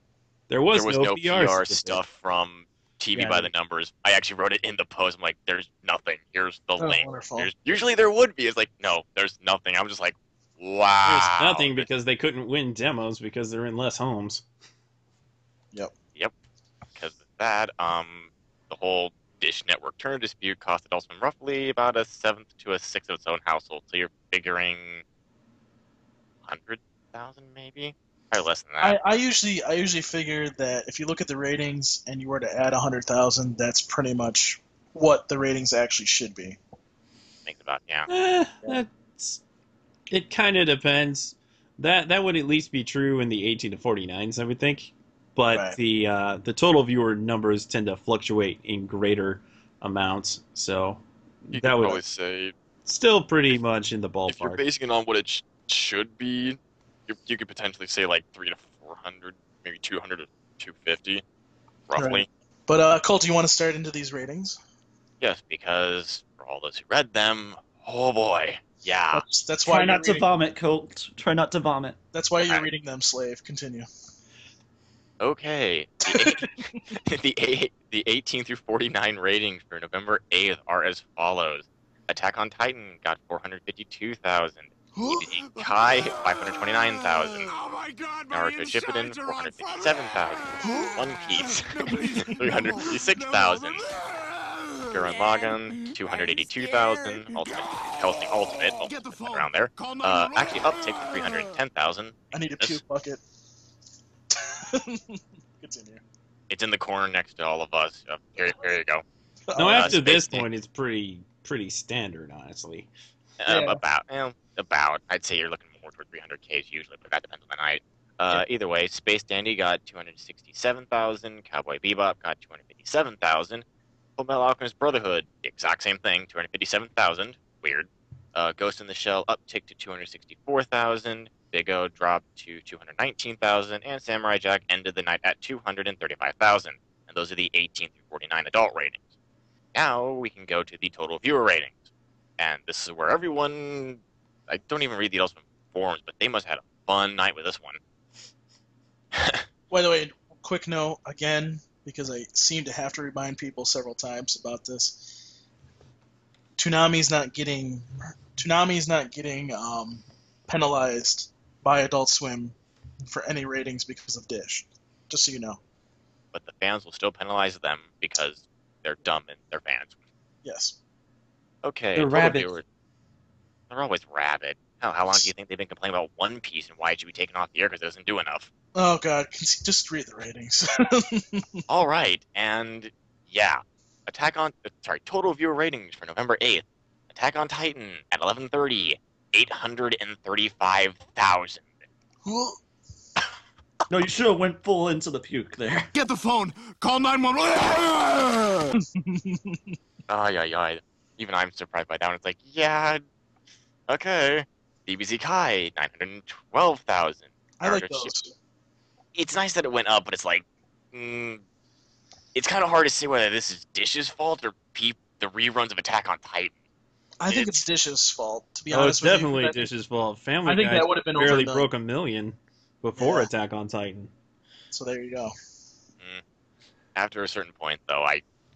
There was no PR stuff from TV by the numbers. I actually wrote it in the post. I'm like, there's nothing. Here's the link. Usually there would be. It's like, no, there's nothing. I'm just like, wow. There's nothing because they couldn't win demos because they're in less homes. Yep. Yep. Because of that, the whole Dish Network Turner dispute cost Adultsman roughly about a seventh to a sixth of its own household. So you're figuring 100,000 maybe? Probably less than that. I usually figure that if you look at the ratings and you were to add 100,000, that's pretty much what the ratings actually should be. Think about it kind of depends. That would at least be true in the 18 to 49s, I would think. But the total viewer numbers tend to fluctuate in greater amounts, so you that would always say still pretty much in the ballpark. If you're basing it on what it should be. You could potentially say like 300 to 400, maybe 200 to 250, roughly. Right. But Colt, do you want to start into these ratings? Yes, because for all those who read them, oh boy, yeah. That's why. Try not to vomit, Colt. Try not to vomit. That's why you're reading them, slave. Continue. Okay. The 18 through 49 ratings for November 8th are as follows: Attack on Titan got 452,000. DBZ Kai, 529,000. Naruto Shippuden, 457,000. One Piece, 356,000. Gurren Lagann, 282,000. Hellsing Ultimate, around there. Actually, uptick to 310,000. I need a puke bucket. It's in here. It's in the corner next to all of us. Here you go. No, after this point, it's pretty standard, honestly. About. I'd say you're looking more toward 300Ks usually, but that depends on the night. Either way, Space Dandy got 267,000. Cowboy Bebop got 257,000. Fullmetal Alchemist Brotherhood, the exact same thing, 257,000. Weird. Ghost in the Shell uptick to 264,000. Big O dropped to 219,000. And Samurai Jack ended the night at 235,000. And those are the 18 through 49 adult ratings. Now we can go to the total viewer ratings. And this is where everyone... I don't even read the adult forums, but they must have had a fun night with this one. By the way, quick note again, because I seem to have to remind people several times about this. Toonami's not getting penalized by Adult Swim for any ratings because of Dish. Just so you know. But the fans will still penalize them because they're dumb and they're fans. Yes. Okay. They're rabid. They're always rabid. How long do you think they've been complaining about One Piece and why it should be taken off the air because it doesn't do enough? Oh, God. Just read the ratings. All right. And, yeah. Total viewer ratings for November 8th. Attack on Titan at 11:30. 835,000. No, you should have went full into the puke there. Get the phone. Call 911. Yeah. Even I'm surprised by that one. It's like, yeah, okay. DBZ Kai, 912,000. I like those. It's nice that it went up, but it's like, it's kind of hard to see whether this is Dish's fault or the reruns of Attack on Titan. I think it's Dish's fault, to be honest with you. Oh, it's definitely Dish's fault. Family Guy barely broke a million before Attack on Titan. So there you go. After a certain point, though,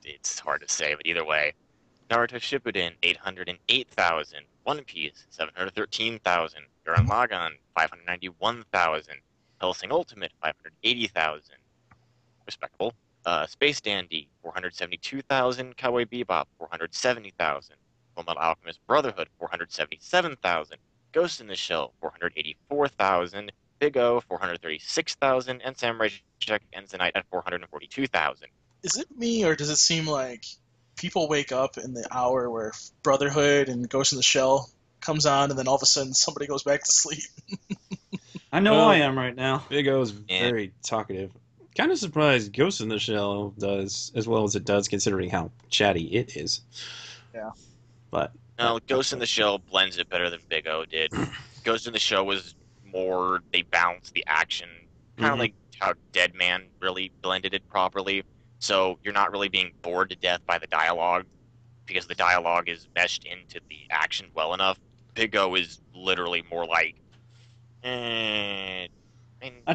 it's hard to say, but either way. Naruto Shippuden, 808,000. One Piece, 713,000. Gurren Lagann, 591,000. Hellsing Ultimate, 580,000. Respectable. Space Dandy, 472,000. Cowboy Bebop, 470,000. Fullmetal Alchemist Brotherhood, 477,000. Ghost in the Shell, 484,000. Big O, 436,000. And Samurai Jack ends the night at 442,000. Is it me, or does it seem like people wake up in the hour where Brotherhood and Ghost in the Shell comes on, and then all of a sudden somebody goes back to sleep? I know I am right now. Big O is very talkative. Kind of surprised Ghost in the Shell does as well as it does, considering how chatty it is. Yeah. But no, Ghost in the Shell blends it better than Big O did. Ghost in the Shell was more, they balanced the action, kind of like how Dead Man really blended it properly. So you're not really being bored to death by the dialogue, because the dialogue is meshed into the action well enough. Big O is literally more like, I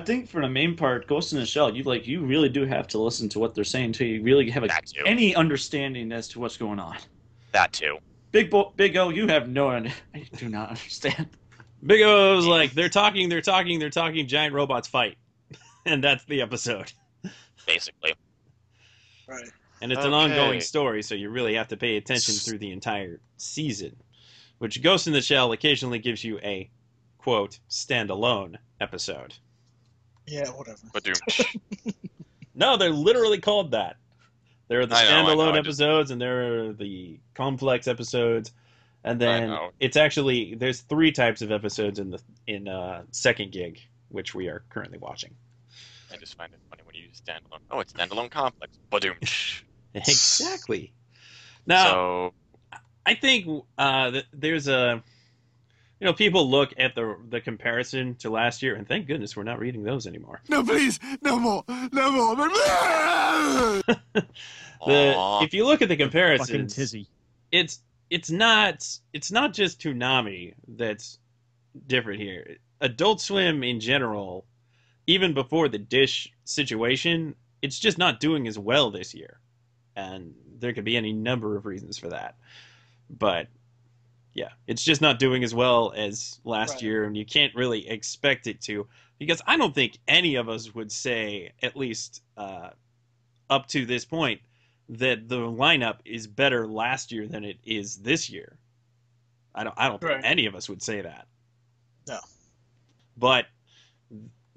think for the main part, Ghost in the Shell, you really do have to listen to what they're saying until you really have any understanding as to what's going on. That too. Big O, you have no idea. I do not understand. Big O was like, they're talking, giant robots fight. And that's the episode. Basically. Right. And it's an ongoing story, so you really have to pay attention through the entire season. Which Ghost in the Shell occasionally gives you a, quote, standalone episode. Yeah, whatever. But no, they're literally called that. There are the standalone episodes, and there are the complex episodes, and then it's actually there's three types of episodes in the second gig, which we are currently watching. I just find it funny when you use standalone. Oh, it's standalone complex. Ba-doom. Exactly. Now, I think there's a people look at the comparison to last year, and thank goodness we're not reading those anymore. No, please, no more. If you look at the comparison, it's not just Toonami that's different here. Adult Swim in general, even before the Dish situation, it's just not doing as well this year, and there could be any number of reasons for that, but. Yeah, it's just not doing as well as last year, and you can't really expect it to, because I don't think any of us would say, at least up to this point, that the lineup is better last year than it is this year. I don't think any of us would say that. No. But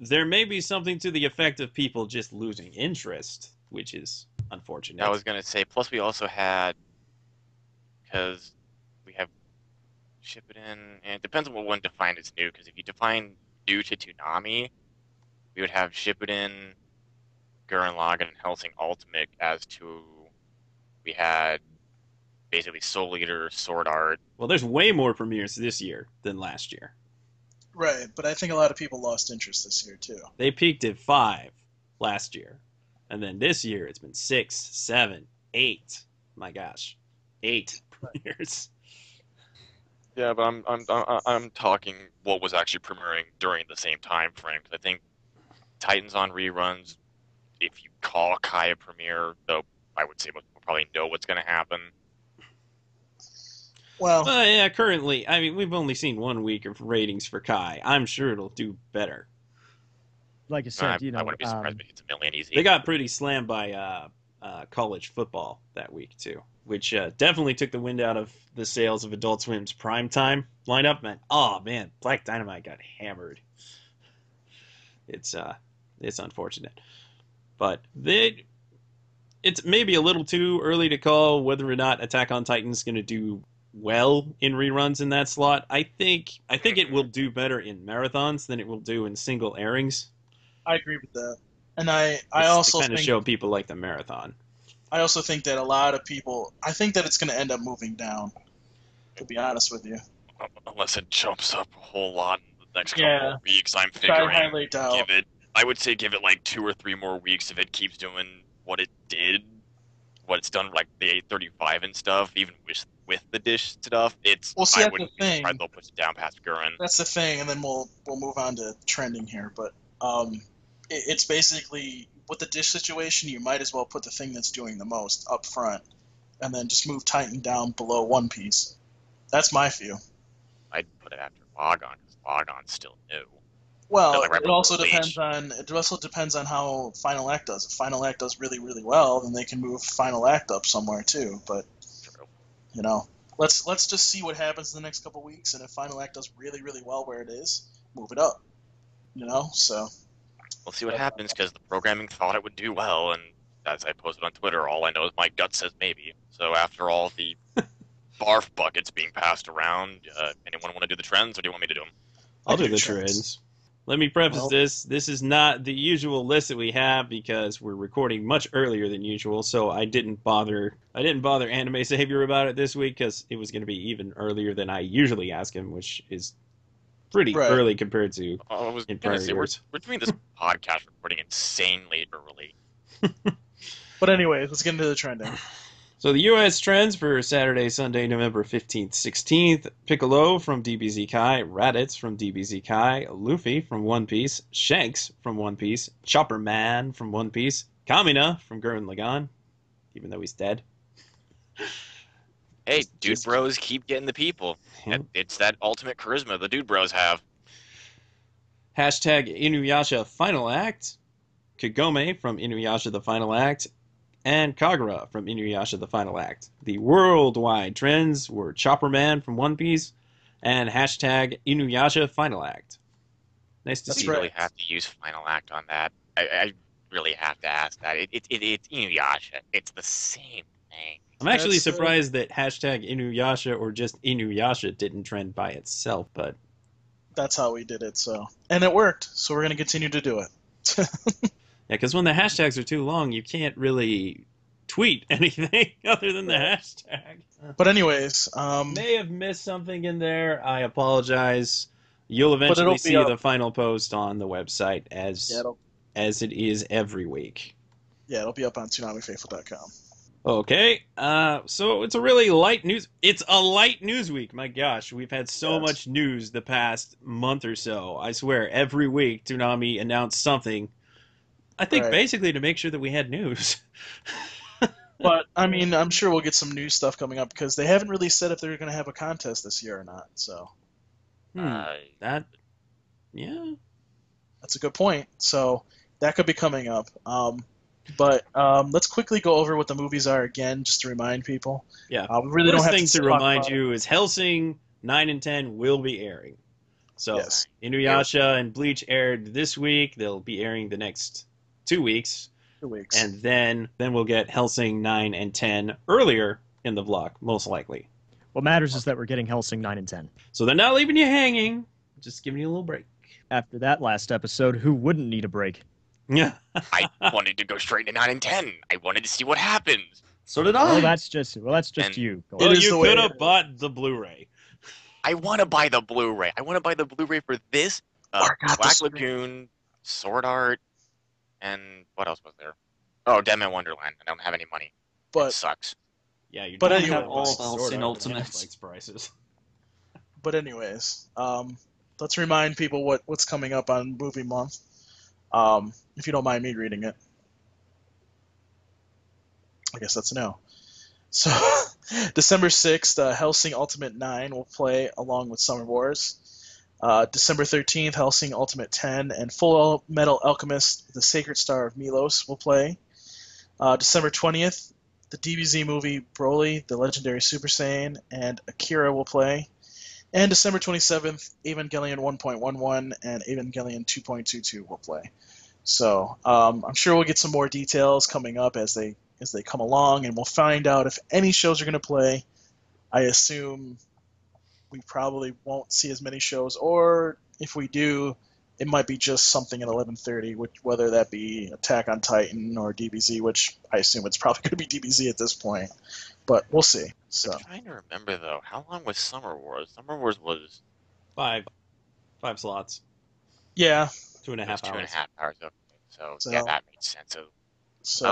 there may be something to the effect of people just losing interest, which is unfortunate. I was going to say, plus we also had, because we have Ship it in, and it depends on what one defined as new, because if you define new to Toonami, we would have Ship it in, Gurren Lagann, and Hellsing Ultimate as to We had basically Soul Eater, Sword Art. Well, there's way more premieres this year than last year. Right, but I think a lot of people lost interest this year, too. They peaked at 5 last year. And then this year, it's been 6, 7, 8. My gosh, 8 premieres. Yeah, but I'm talking what was actually premiering during the same time frame. I think Titans on reruns, if you call Kai a premiere, though I would say we'll probably know what's going to happen. Well, yeah, currently, I mean, we've only seen 1 week of ratings for Kai. I'm sure it'll do better. Like I said, you know, I wouldn't be surprised if it hits $1 million easy. They got pretty slammed by college football that week too, which definitely took the wind out of the sails of Adult Swim's primetime lineup. Man, oh man, Black Dynamite got hammered. It's unfortunate, but it's maybe a little too early to call whether or not Attack on Titan is going to do well in reruns in that slot. I think it will do better in marathons than it will do in single airings. I agree with that. And I also kind of show people like the marathon. I also think that a lot of people, I think that it's going to end up moving down, to be honest with you. Unless it jumps up a whole lot in the next couple of weeks, I'm figuring. I would say give it like 2 or 3 more weeks if it keeps doing what it did, what it's done, like the 835 and stuff, even with the Dish stuff. Well, see, I wouldn't be surprised they'll push it down past Gurren. That's the thing, and then we'll move on to trending here, but... It's basically, with the Dish situation, you might as well put the thing that's doing the most up front and then just move Titan down below One Piece. That's my view. I'd put it after Lagann, because Lagann's still new. Well, like it also depends on how Final Act does. If Final Act does really, really well, then they can move Final Act up somewhere too. But, you know, let's just see what happens in the next couple weeks, and if Final Act does really, really well where it is, move it up. You know, so... We'll see what happens, because the programming thought it would do well, and as I posted on Twitter, all I know is my gut says maybe. So after all the barf buckets being passed around, anyone want to do the trends, or do you want me to do them? I'll do the trends. Let me preface this. This is not the usual list that we have, because we're recording much earlier than usual, so I didn't bother Anime Savior about it this week, because it was going to be even earlier than I usually ask him, which is... pretty early compared to in prior years. We're doing this podcast recording insanely early. But anyways, let's get into the trending. So the U.S. trends for Saturday, Sunday, November 15th, 16th. Piccolo from DBZ Kai, Raditz from DBZ Kai, Luffy from One Piece, Shanks from One Piece, Chopper Man from One Piece, Kamina from Gurren Lagann, even though he's dead. Hey, dude bros keep getting the people. It's that ultimate charisma the dude bros have. # Inuyasha Final Act, Kagome from Inuyasha the Final Act, and Kagura from Inuyasha the Final Act. The worldwide trends were Chopper Man from One Piece and # Inuyasha Final Act. Nice to see you. I really have to use Final Act on that. I really have to ask that. It's Inuyasha. It's the same thing. I'm actually surprised that # Inuyasha or just Inuyasha didn't trend by itself, but... That's how we did it, so... And it worked, so we're going to continue to do it. Yeah, because when the hashtags are too long, you can't really tweet anything other than the hashtag. But anyways... may have missed something in there. I apologize. You'll eventually see the final post on the website as it is every week. Yeah, it'll be up on ToonamiFaithful.com. Okay, so it's a really light news. It's a light news week. My gosh, we've had so much news the past month or so. I swear, every week, Toonami announced something. I think basically to make sure that we had news. But I mean, I'm sure we'll get some new stuff coming up because they haven't really said if they're going to have a contest this year or not. So, that's a good point. So that could be coming up. But let's quickly go over what the movies are again, just to remind people. Yeah, we really don't have thing to remind you is Hellsing 9 and 10 will be airing. So Inuyasha and Bleach aired this week. They'll be airing the next 2 weeks. 2 weeks. And then we'll get Hellsing 9 and 10 earlier in the vlog, most likely. What matters is that we're getting Hellsing 9 and 10. So they're not leaving you hanging. Just giving you a little break. After that last episode, who wouldn't need a break? Yeah, I wanted to go straight to 9 and 10. I wanted to see what happens. So did I. Well, that's just you. Well, you could have bought the Blu-ray. I want to buy the Blu-ray. I want to buy the Blu-ray for this, Black Lagoon, Sword Art, and what else was there? Oh, Deadman Wonderland. I don't have any money. But it sucks. Yeah, you don't have all Hellsing Ultimate prices. But anyways, let's remind people what's coming up on Movie Month. If you don't mind me reading it. I guess that's a no. So, December 6th, Hellsing Ultimate 9 will play along with Summer Wars. December 13th, Hellsing Ultimate 10 and Full Metal Alchemist, The Sacred Star of Milos will play. December 20th, the DBZ movie Broly, The Legendary Super Saiyan, and Akira will play. And December 27th, Evangelion 1.11 and Evangelion 2.22 will play. So, I'm sure we'll get some more details coming up as they come along, and we'll find out if any shows are going to play. I assume we probably won't see as many shows, or if we do, it might be just something at 11:30, whether that be Attack on Titan or DBZ, which I assume it's probably going to be DBZ at this point, but we'll see. So. I'm trying to remember, though, how long was Summer Wars? Summer Wars was... Five slots. Yeah. 2.5 hours. 2.5 hours, okay. So, yeah, that makes sense. So I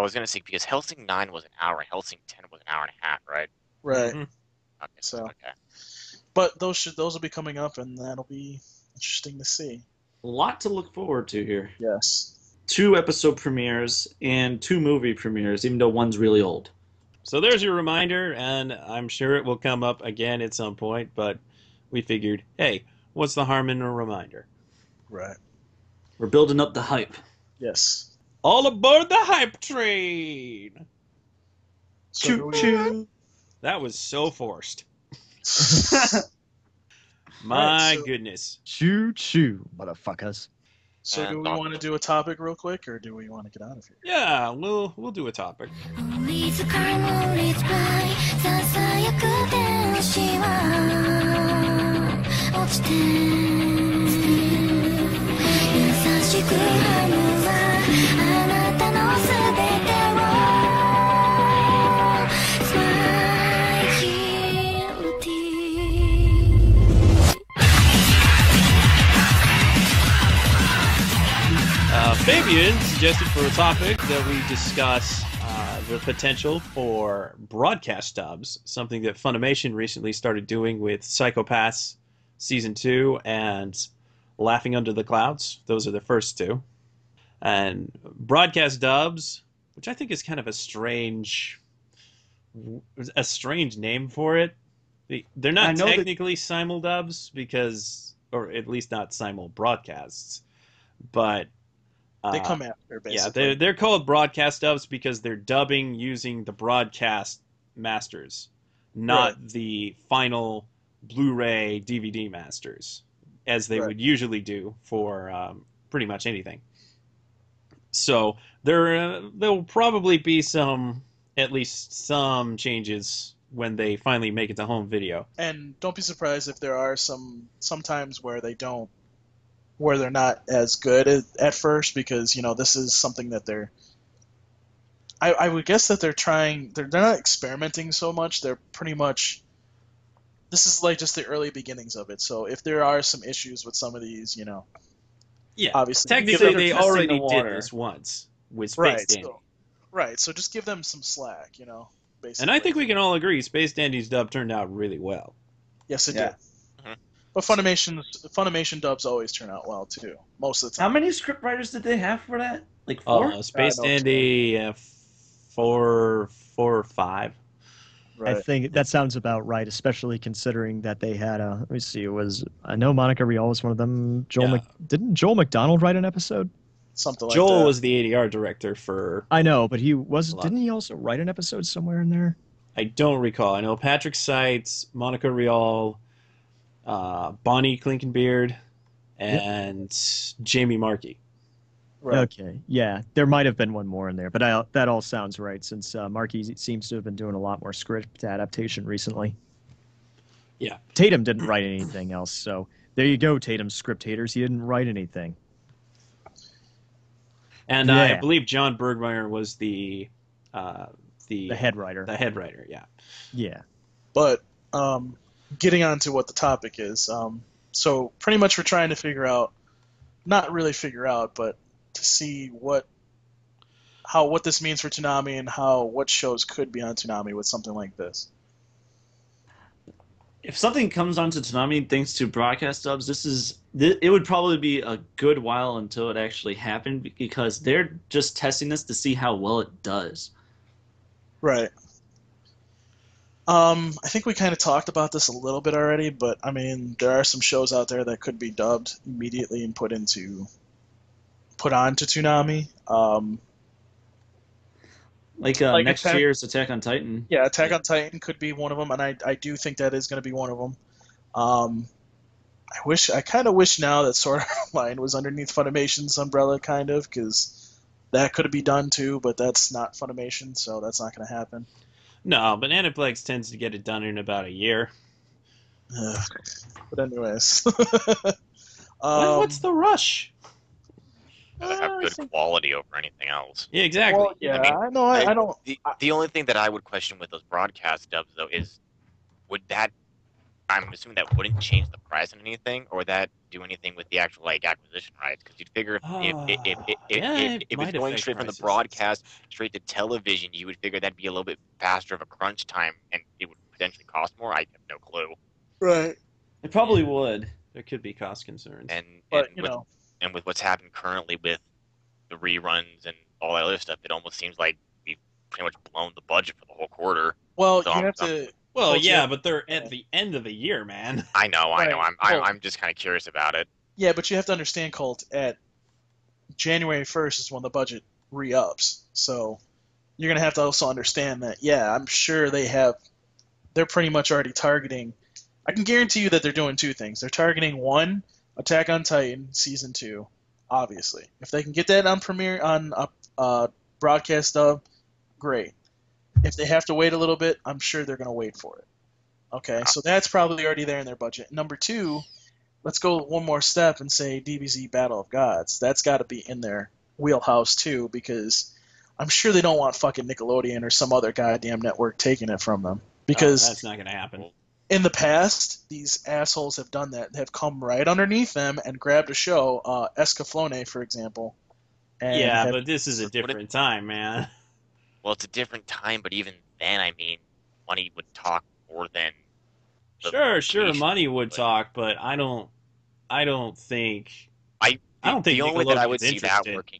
was going to say, because Hellsing 9 was an hour, and Hellsing 10 was an hour and a half, right? Right. Mm-hmm. Okay. So, okay. But those will be coming up, and that'll be interesting to see. A lot to look forward to here. Yes. 2 episode premieres and 2 movie premieres, even though one's really old. So there's your reminder, and I'm sure it will come up again at some point, but we figured, hey, what's the harm in a reminder? Right. We're building up the hype. Yes. All aboard the hype train! Choo-choo! That was so forced. My goodness. Choo-choo, motherfuckers. So do we want to do a topic real quick, or do we want to get out of here? Yeah, we'll do a topic. Fabian suggested for a topic that we discuss the potential for broadcast dubs, something that Funimation recently started doing with Psychopaths Season 2 and Laughing Under the Clouds. Those are the first two. And broadcast dubs, which I think is kind of a strange name for it. They're not technically simuldubs because, or at least not simul broadcasts, but... They come after, basically. Yeah, they're called broadcast dubs because they're dubbing using the broadcast masters, not the final Blu-ray DVD masters, as they would usually do for pretty much anything. So there will probably be at least some changes when they finally make it to home video. And don't be surprised if there are some times where they don't. Where they're not as good at first, because this is something that they're. I would guess that they're trying. They're not experimenting so much. They're pretty much. This is like just the early beginnings of it. So if there are some issues with some of these, Yeah. Obviously, technically they already did this once with Space Dandy. So just give them some slack, Basically. And I think we can all agree, Space Dandy's dub turned out really well. Yes, it did. But Funimation dubs always turn out well, too. Most of the time. How many scriptwriters did they have for that? Like 4? Space Dandy, 4 or 5. Right. I think that sounds about right, especially considering that they had a... Let me see, I know Monica Rial was one of them. Didn't Joel McDonald write an episode? Something like that. Joel was the ADR director for... I know, but he was... Didn't he also write an episode somewhere in there? I don't recall. I know Patrick Seitz, Monica Rial... Bonnie Klinkenbeard and Jamie Markey. Right. Okay, yeah, there might have been one more in there, but that all sounds right since Markey seems to have been doing a lot more script adaptation recently. Yeah, Tatum didn't write anything else, so there you go, Tatum script haters. He didn't write anything. And I believe John Bergmeier was the the head writer. The head writer, yeah. Yeah. But getting on to what the topic is, so pretty much we're trying to figure out, not really figure out, but to see what this means for Toonami and what shows could be on Toonami with something like this. If something comes onto Toonami thanks to broadcast dubs, it would probably be a good while until it actually happened, because they're just testing this to see how well it does. Right. I think we kind of talked about this a little bit already, but I mean, there are some shows out there that could be dubbed immediately and put onto Toonami. Like next year's Attack on Titan. Yeah, Attack on Titan could be one of them, and I do think that is going to be one of them. I kind of wish now that Sword Art Online was underneath Funimation's umbrella, kind of, because that could be done too, but that's not Funimation, so that's not going to happen. No, but Aniplex tends to get it done in about a year. But anyways, what's the rush? They have good quality over anything else. Yeah, exactly. Well, yeah, I mean, I don't. The only thing that I would question with those broadcast dubs, though, is I'm assuming that wouldn't change the price on anything, or would that do anything with the actual acquisition rights? Because you'd figure if it's going straight from the broadcast straight to television, you would figure that'd be a little bit faster of a crunch time, and it would potentially cost more. I have no clue. Right. It probably would. There could be cost concerns, and with what's happened currently with the reruns and all that other stuff, it almost seems like we've pretty much blown the budget for the whole quarter. Well, but they're at the end of the year, man. I know. I'm just kind of curious about it. Yeah, but you have to understand, Colt, at January 1st is when the budget re-ups. So you're going to have to also understand that, yeah, I'm sure they're pretty much already targeting. I can guarantee you that they're doing two things. They're targeting one, Attack on Titan Season 2, obviously. If they can get that on premiere, on broadcast dub, great. If they have to wait a little bit, I'm sure they're going to wait for it. Okay, so that's probably already there in their budget. Number two, let's go one more step and say DBZ Battle of Gods. That's got to be in their wheelhouse too, because I'm sure they don't want fucking Nickelodeon or some other goddamn network taking it from them. Because that's not going to happen. In the past, these assholes have done that. Have come right underneath them and grabbed a show, Escaflowne, for example. But this is a different time, man. Well, it's a different time, but even then, I mean, money would talk more than. Sure, money would talk, but I don't think the only that I would see that working.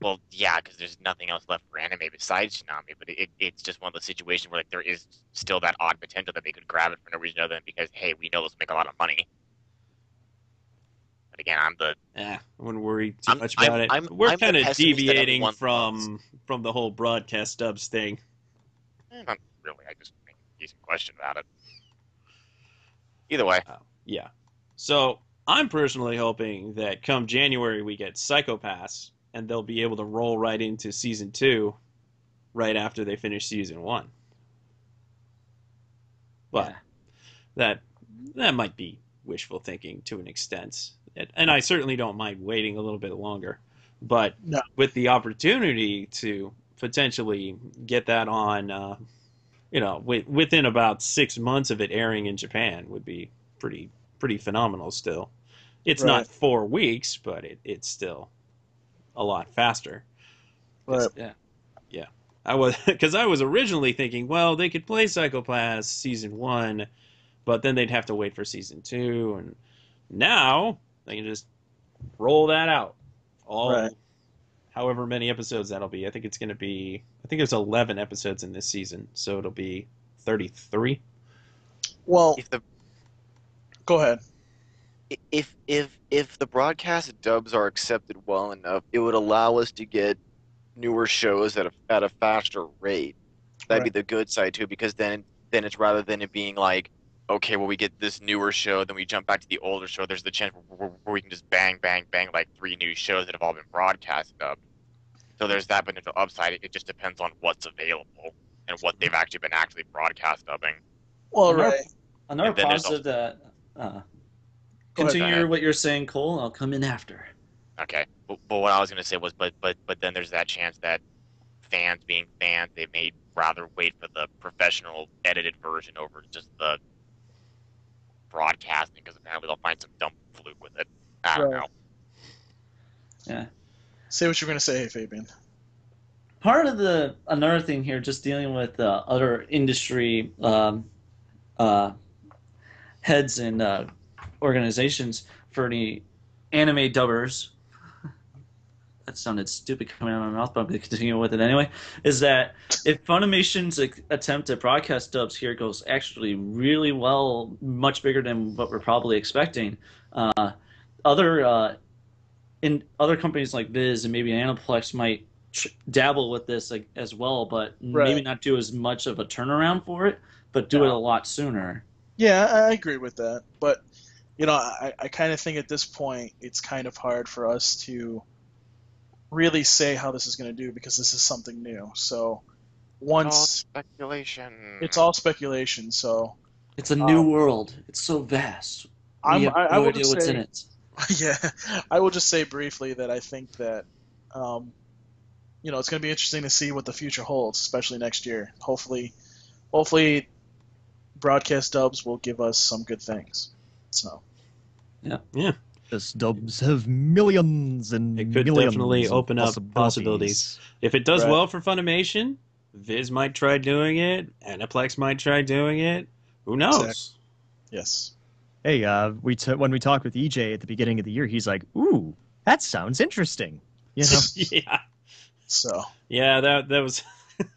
Well, yeah, because there's nothing else left for anime besides Toonami, but it's just one of the situations where, like, there is still that odd potential that they could grab it for no reason other than because, hey, we know this will make a lot of money. But again, I wouldn't worry too much about it. We're kind of deviating from the whole broadcast dubs thing. Not really. I just make a decent question about it. Either way. Yeah. So I'm personally hoping that come January we get Psychopaths, and they'll be able to roll right into Season 2 right after they finish Season 1. But that might be wishful thinking to an extent. And I certainly don't mind waiting a little bit longer. But with the opportunity to potentially get that on, within about 6 months of it airing in Japan would be pretty phenomenal still. It's not 4 weeks, but it's still a lot faster. Right. Yeah. I was originally thinking, well, they could play Psychopaths Season 1, but then they'd have to wait for Season 2, and now they can just roll that out. However many episodes that'll be. I think there's 11 episodes in this season, so it'll be 33. Well, go ahead. If the broadcast dubs are accepted well enough, it would allow us to get newer shows at a faster rate. That'd be the good side too, because then it's rather than it being like, okay, well, we get this newer show, then we jump back to the older show. There's the chance where we can just bang like 3 new shows that have all been broadcast dubbed. So there's that potential upside. It just depends on what's available and what they've actually been broadcast dubbing. Well, right. Another positive that. Continue what you're saying, Cole. I'll come in after. Okay, but what I was going to say was, but then there's that chance that fans being fans, they may rather wait for the professional edited version over just the broadcasting, because apparently they'll find some dumb fluke with it. I don't know. Yeah. Say what you're going to say, Fabian. Part of the another thing here, just dealing with other industry heads and organizations for the anime dubbers. That sounded stupid coming out of my mouth, but I'm going to continue with it anyway. Is that if Funimation's attempt at broadcast dubs here goes actually really well, much bigger than what we're probably expecting, other companies like Viz and maybe Aniplex might dabble with this as well, but maybe not do as much of a turnaround for it, but do it a lot sooner. Yeah, I agree with that. But, you know, I kind of think at this point it's kind of hard for us to really say how this is going to do, because this is something new. So once... It's all speculation. It's all speculation, so... It's a new world. It's so vast. I would just say, I will just say briefly that I think that, you know, it's going to be interesting to see what the future holds, especially next year. Hopefully, broadcast dubs will give us some good things. So, yeah. Because dubs have millions and it could definitely open up possibilities. If it does well for Funimation, Viz might try doing it. Aniplex might try doing it. Who knows? Exactly. Yes. Hey, when we talked with EJ at the beginning of the year, he's like, "Ooh, that sounds interesting." You know? Yeah. So. Yeah, that was,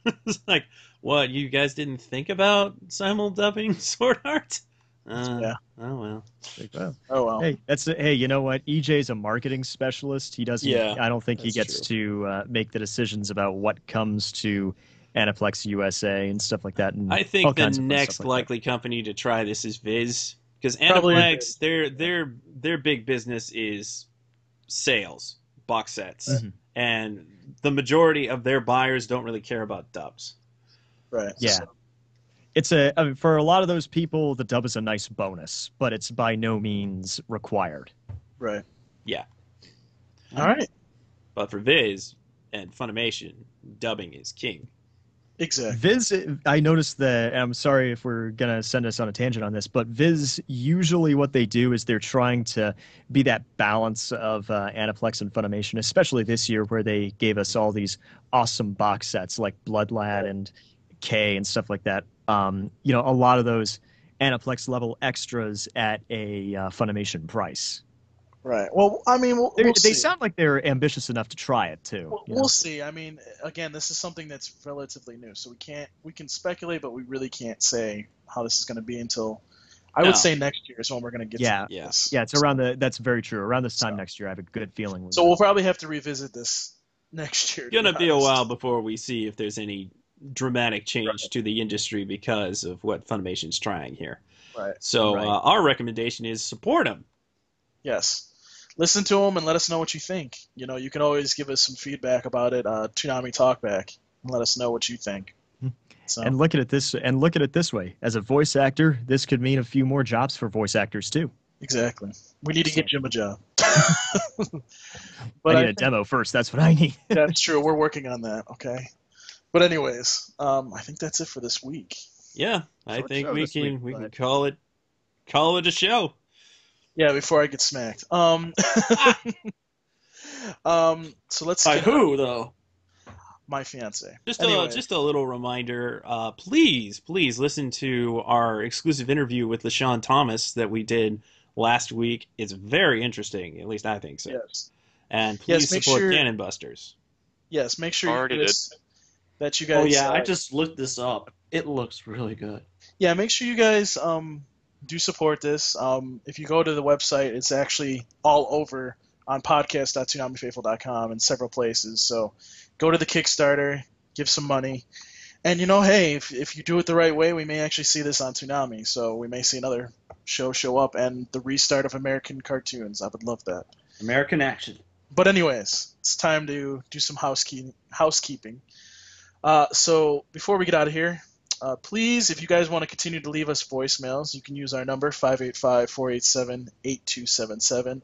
it was like, what, you guys didn't think about simul-dubbing Sword Art? Yeah. Oh well. Like, well. Oh well. Hey, you know what? EJ's a marketing specialist. He doesn't. Yeah, I don't think he gets to make the decisions about what comes to Aniplex USA and stuff like that. And I think the next likely company to try this is Viz. Because Aniplex, their big business is sales, box sets, and the majority of their buyers don't really care about dubs. Right. Yeah. So. I mean, for a lot of those people, the dub is a nice bonus, but it's by no means required. Right. Yeah. All right. But for Viz and Funimation, dubbing is king. Exactly. Viz, I noticed that, and I'm sorry if we're going to send us on a tangent on this, but Viz, usually what they do is they're trying to be that balance of Aniplex and Funimation, especially this year where they gave us all these awesome box sets like Bloodlad and K and stuff like that. You know, a lot of those Aniplex level extras at a Funimation price. Right. Well, I mean, they sound like they're ambitious enough to try it too. Well, we'll see. I mean, again, this is something that's relatively new, so we can speculate, but we really can't say how this is going to be until I would say next year is when we're going to get. Yeah. Yes. Yeah. It's around that's very true. Around this time next year, I have a good feeling. So we'll probably have to revisit this next year. It's going to be a while before we see if there's any dramatic change to the industry because of what Funimation's trying here. Right. So our recommendation is support them. Yes. Listen to them and let us know what you think. You know, you can always give us some feedback about it. Toonami Talkback, and let us know what you think. So. And look at it this way: as a voice actor, this could mean a few more jobs for voice actors too. Exactly. We need to get Jim a job. But I need a demo first. That's what I need. That's true. We're working on that. Okay. But anyways, I think that's it for this week. Yeah, I think we can call it a show. Yeah, before I get smacked. So let's. By who though? My fiance. Just a little reminder. Please listen to our exclusive interview with LaShawn Thomas that we did last week. It's very interesting. At least I think so. Yes. And please support Cannon Busters. Yes, make sure you guys. Oh yeah, I just looked this up. It looks really good. Yeah, make sure you guys. Do support this. If you go to the website, it's actually all over on podcast.toonamifaithful.com and several places. So go to the Kickstarter, give some money. And, you know, hey, if you do it the right way, we may actually see this on Toonami. So we may see another show up and the restart of American cartoons. I would love that. American action. But anyways, it's time to do some housekeeping. So before we get out of here, please, if you guys want to continue to leave us voicemails, you can use our number, 585-487-8277.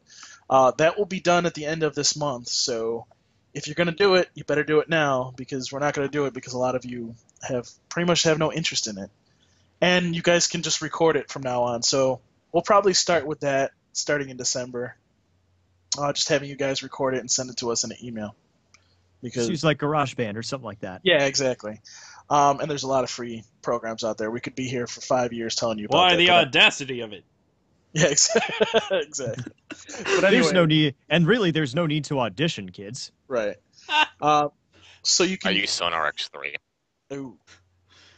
That will be done at the end of this month, so if you're going to do it, you better do it now, because we're not going to do it because a lot of you have pretty much have no interest in it. And you guys can just record it from now on. So we'll probably start with that starting in December. Just having you guys record it and send it to us in an email. Because use like GarageBand or something like that. Yeah, exactly. And there's a lot of free programs out there. We could be here for 5 years telling you about that. Why the audacity of it? Yeah, exactly. But anyway, there's no need, and really, there's no need to audition, kids. Right. So you can. I use Sonar X3. Ooh.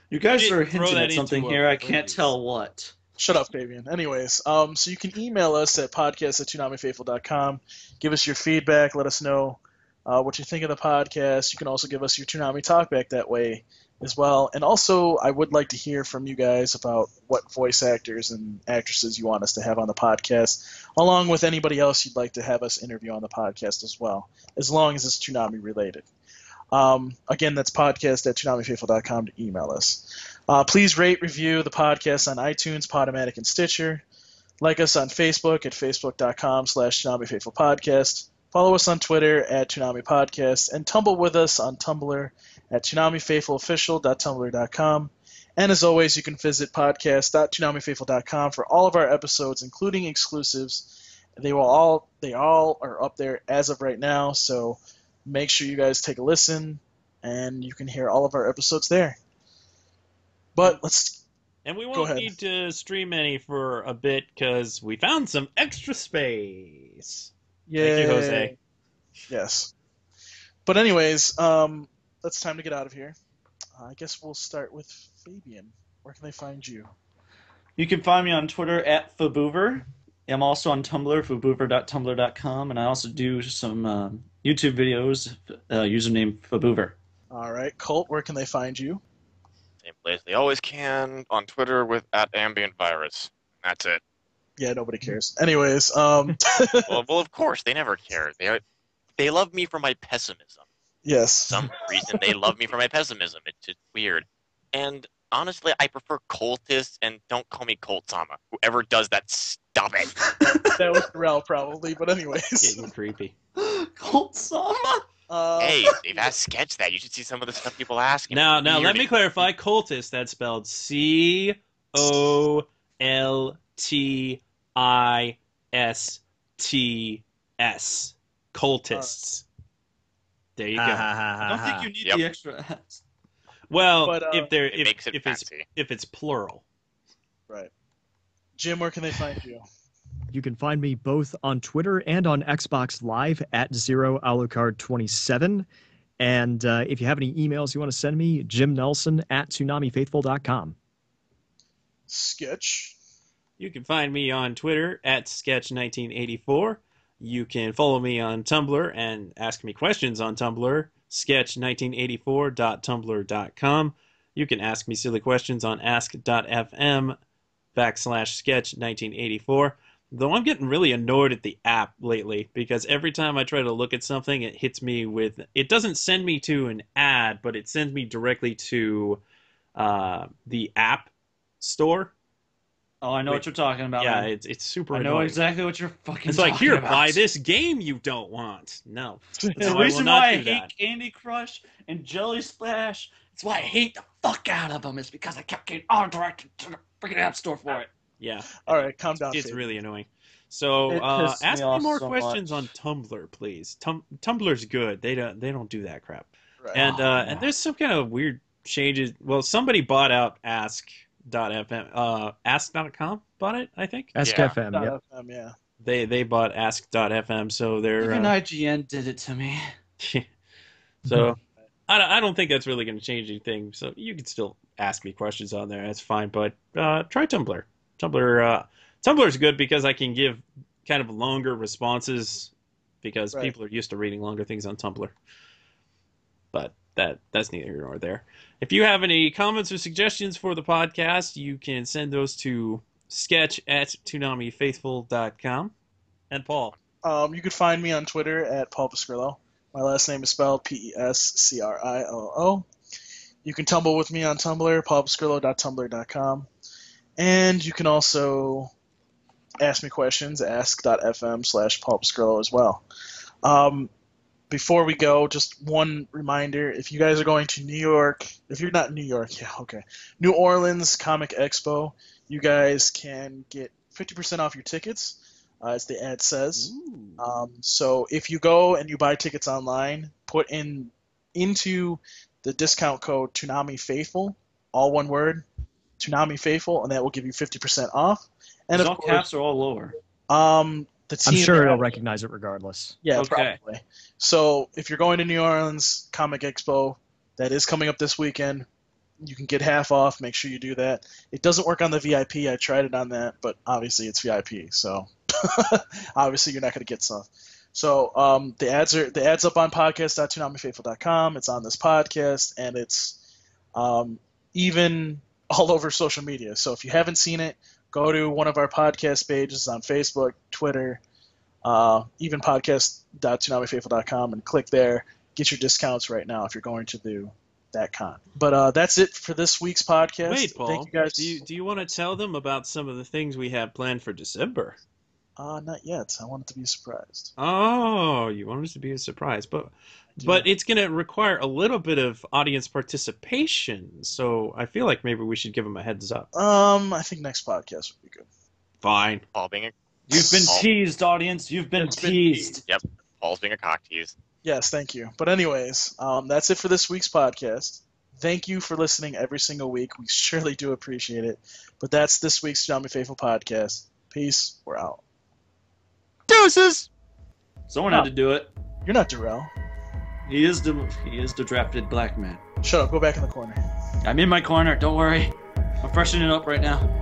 You guys are hinting at something here. I can't tell what. Shut up, Fabian. Anyways, so you can email us at podcast@ToonamiFaithful.com. Give us your feedback. Let us know what you think of the podcast. You can also give us your Toonami talkback that way as well. And also, I would like to hear from you guys about what voice actors and actresses you want us to have on the podcast, along with anybody else you'd like to have us interview on the podcast as well, as long as it's Toonami related. Again, that's podcast@ToonamiFaithful.com to email us. Please rate, review the podcast on iTunes, Podomatic, and Stitcher. Like us on Facebook at facebook.com/ToonamiFaithfulPodcast. Follow us on Twitter at Toonami Podcast, and tumble with us on Tumblr at ToonamiFaithfulOfficial.tumblr.com. And as always, you can visit podcast.ToonamiFaithful.com for all of our episodes, including exclusives. They all are up there as of right now, so make sure you guys take a listen, and you can hear all of our episodes there. But let's And we won't need to stream any for a bit, because we found some extra space. Yay. Thank you, Jose. Yes. But anyways, it's time to get out of here. I guess we'll start with Fabian. Where can they find you? You can find me on Twitter at Faboover. I'm also on Tumblr, faboover.tumblr.com, and I also do some YouTube videos, username Faboover. All right. Colt, where can they find you? Same place they always can, on Twitter with @AmbientVirus. That's it. Yeah, nobody cares. Anyways, well, of course, they never care. They love me for my pessimism. Yes. For some reason, they love me for my pessimism. It's just weird. And honestly, I prefer cultists, and don't call me Colt-sama. Whoever does that, stop it. That was Rel, probably, but anyways. Getting creepy. Colt-sama? Hey, they've asked Sketch that. You should see some of the stuff people ask. Now, let me clarify. Cultist, that's spelled Coltists. Cultists. There you go. I don't think you need the extra S. Well, but, if it's plural. Right. Jim, where can they find you? You can find me both on Twitter and on Xbox Live at @0alucard27. And if you have any emails you want to send me, jimnelson@ToonamiFaithful.com. Sketch. You can find me on Twitter at Sketch1984. You can follow me on Tumblr and ask me questions on Tumblr, sketch1984.tumblr.com. You can ask me silly questions on ask.fm/sketch1984. Though I'm getting really annoyed at the app lately, because every time I try to look at something, it hits me with... It doesn't send me to an ad, but it sends me directly to the app store. Oh, I know what you're talking about. Yeah, man. It's super annoying. I know exactly what you're fucking talking about. It's like, here, buy this game you don't want. No. The reason why I hate Candy Crush and Jelly Splash, it's why I hate the fuck out of them, is because I kept getting directed to the freaking app store for it. Yeah. All right, calm down. It's really annoying. So ask me more questions on Tumblr, please. Tumblr's good. They don't do that crap. Right. And and there's some kind of weird changes. Well, somebody bought out ask.fm. Ask.com bought it, I think. Ask.fm, yeah. Yeah. They bought ask.fm, so they're... Even IGN did it to me. So I don't think that's really going to change anything. So you can still ask me questions on there. That's fine, but try Tumblr. Tumblr's good because I can give kind of longer responses because people are used to reading longer things on Tumblr. But that's neither here nor there. If you have any comments or suggestions for the podcast, you can send those to sketch@ToonamiFaithful.com. And Paul? You can find me on Twitter at Paul Pescrillo. My last name is spelled Pescrillo. You can tumble with me on Tumblr, paulpescrillo.tumblr.com. And you can also ask me questions, ask.fm/PaulPescrillo as well. Before we go, just one reminder, if you guys are going to New York, if you're not New York, yeah, okay, New Orleans Comic Expo, you guys can get 50% off your tickets, as the ad says. So if you go and you buy tickets online, put in into the discount code ToonamiFaithful, all one word, ToonamiFaithful, and that will give you 50% off. And all caps are all over. I'm sure it'll recognize it regardless. Yeah, okay. Probably. So if you're going to New Orleans Comic Expo, that is coming up this weekend, you can get half off. Make sure you do that. It doesn't work on the VIP. I tried it on that, but obviously it's VIP, so obviously you're not going to get stuff. So the ads up on podcast.toonamifaithful.com. It's on this podcast, and it's even all over social media. So if you haven't seen it, go to one of our podcast pages on Facebook, Twitter, even podcast.toonamifaithful.com, and click there. Get your discounts right now if you're going to do that con. But that's it for this week's podcast. Wait, Paul, thank you guys. Do you want to tell them about some of the things we have planned for December? Not yet. I want it to be a surprise. Oh, you want it to be a surprise. But it's going to require a little bit of audience participation, so I feel like maybe we should give them a heads up. I think next podcast would be good. Fine. Paul being a... You've been teased, audience. You've been teased. Yep. Paul's being a cock tease. Yes, thank you. But anyways, that's it for this week's podcast. Thank you for listening every single week. We surely do appreciate it. But that's this week's Toonami Faithful podcast. Peace. We're out. Deuces! Someone had to do it. You're not Darrell. He is the drafted black man. Shut up. Go back in the corner. I'm in my corner. Don't worry. I'm freshening it up right now.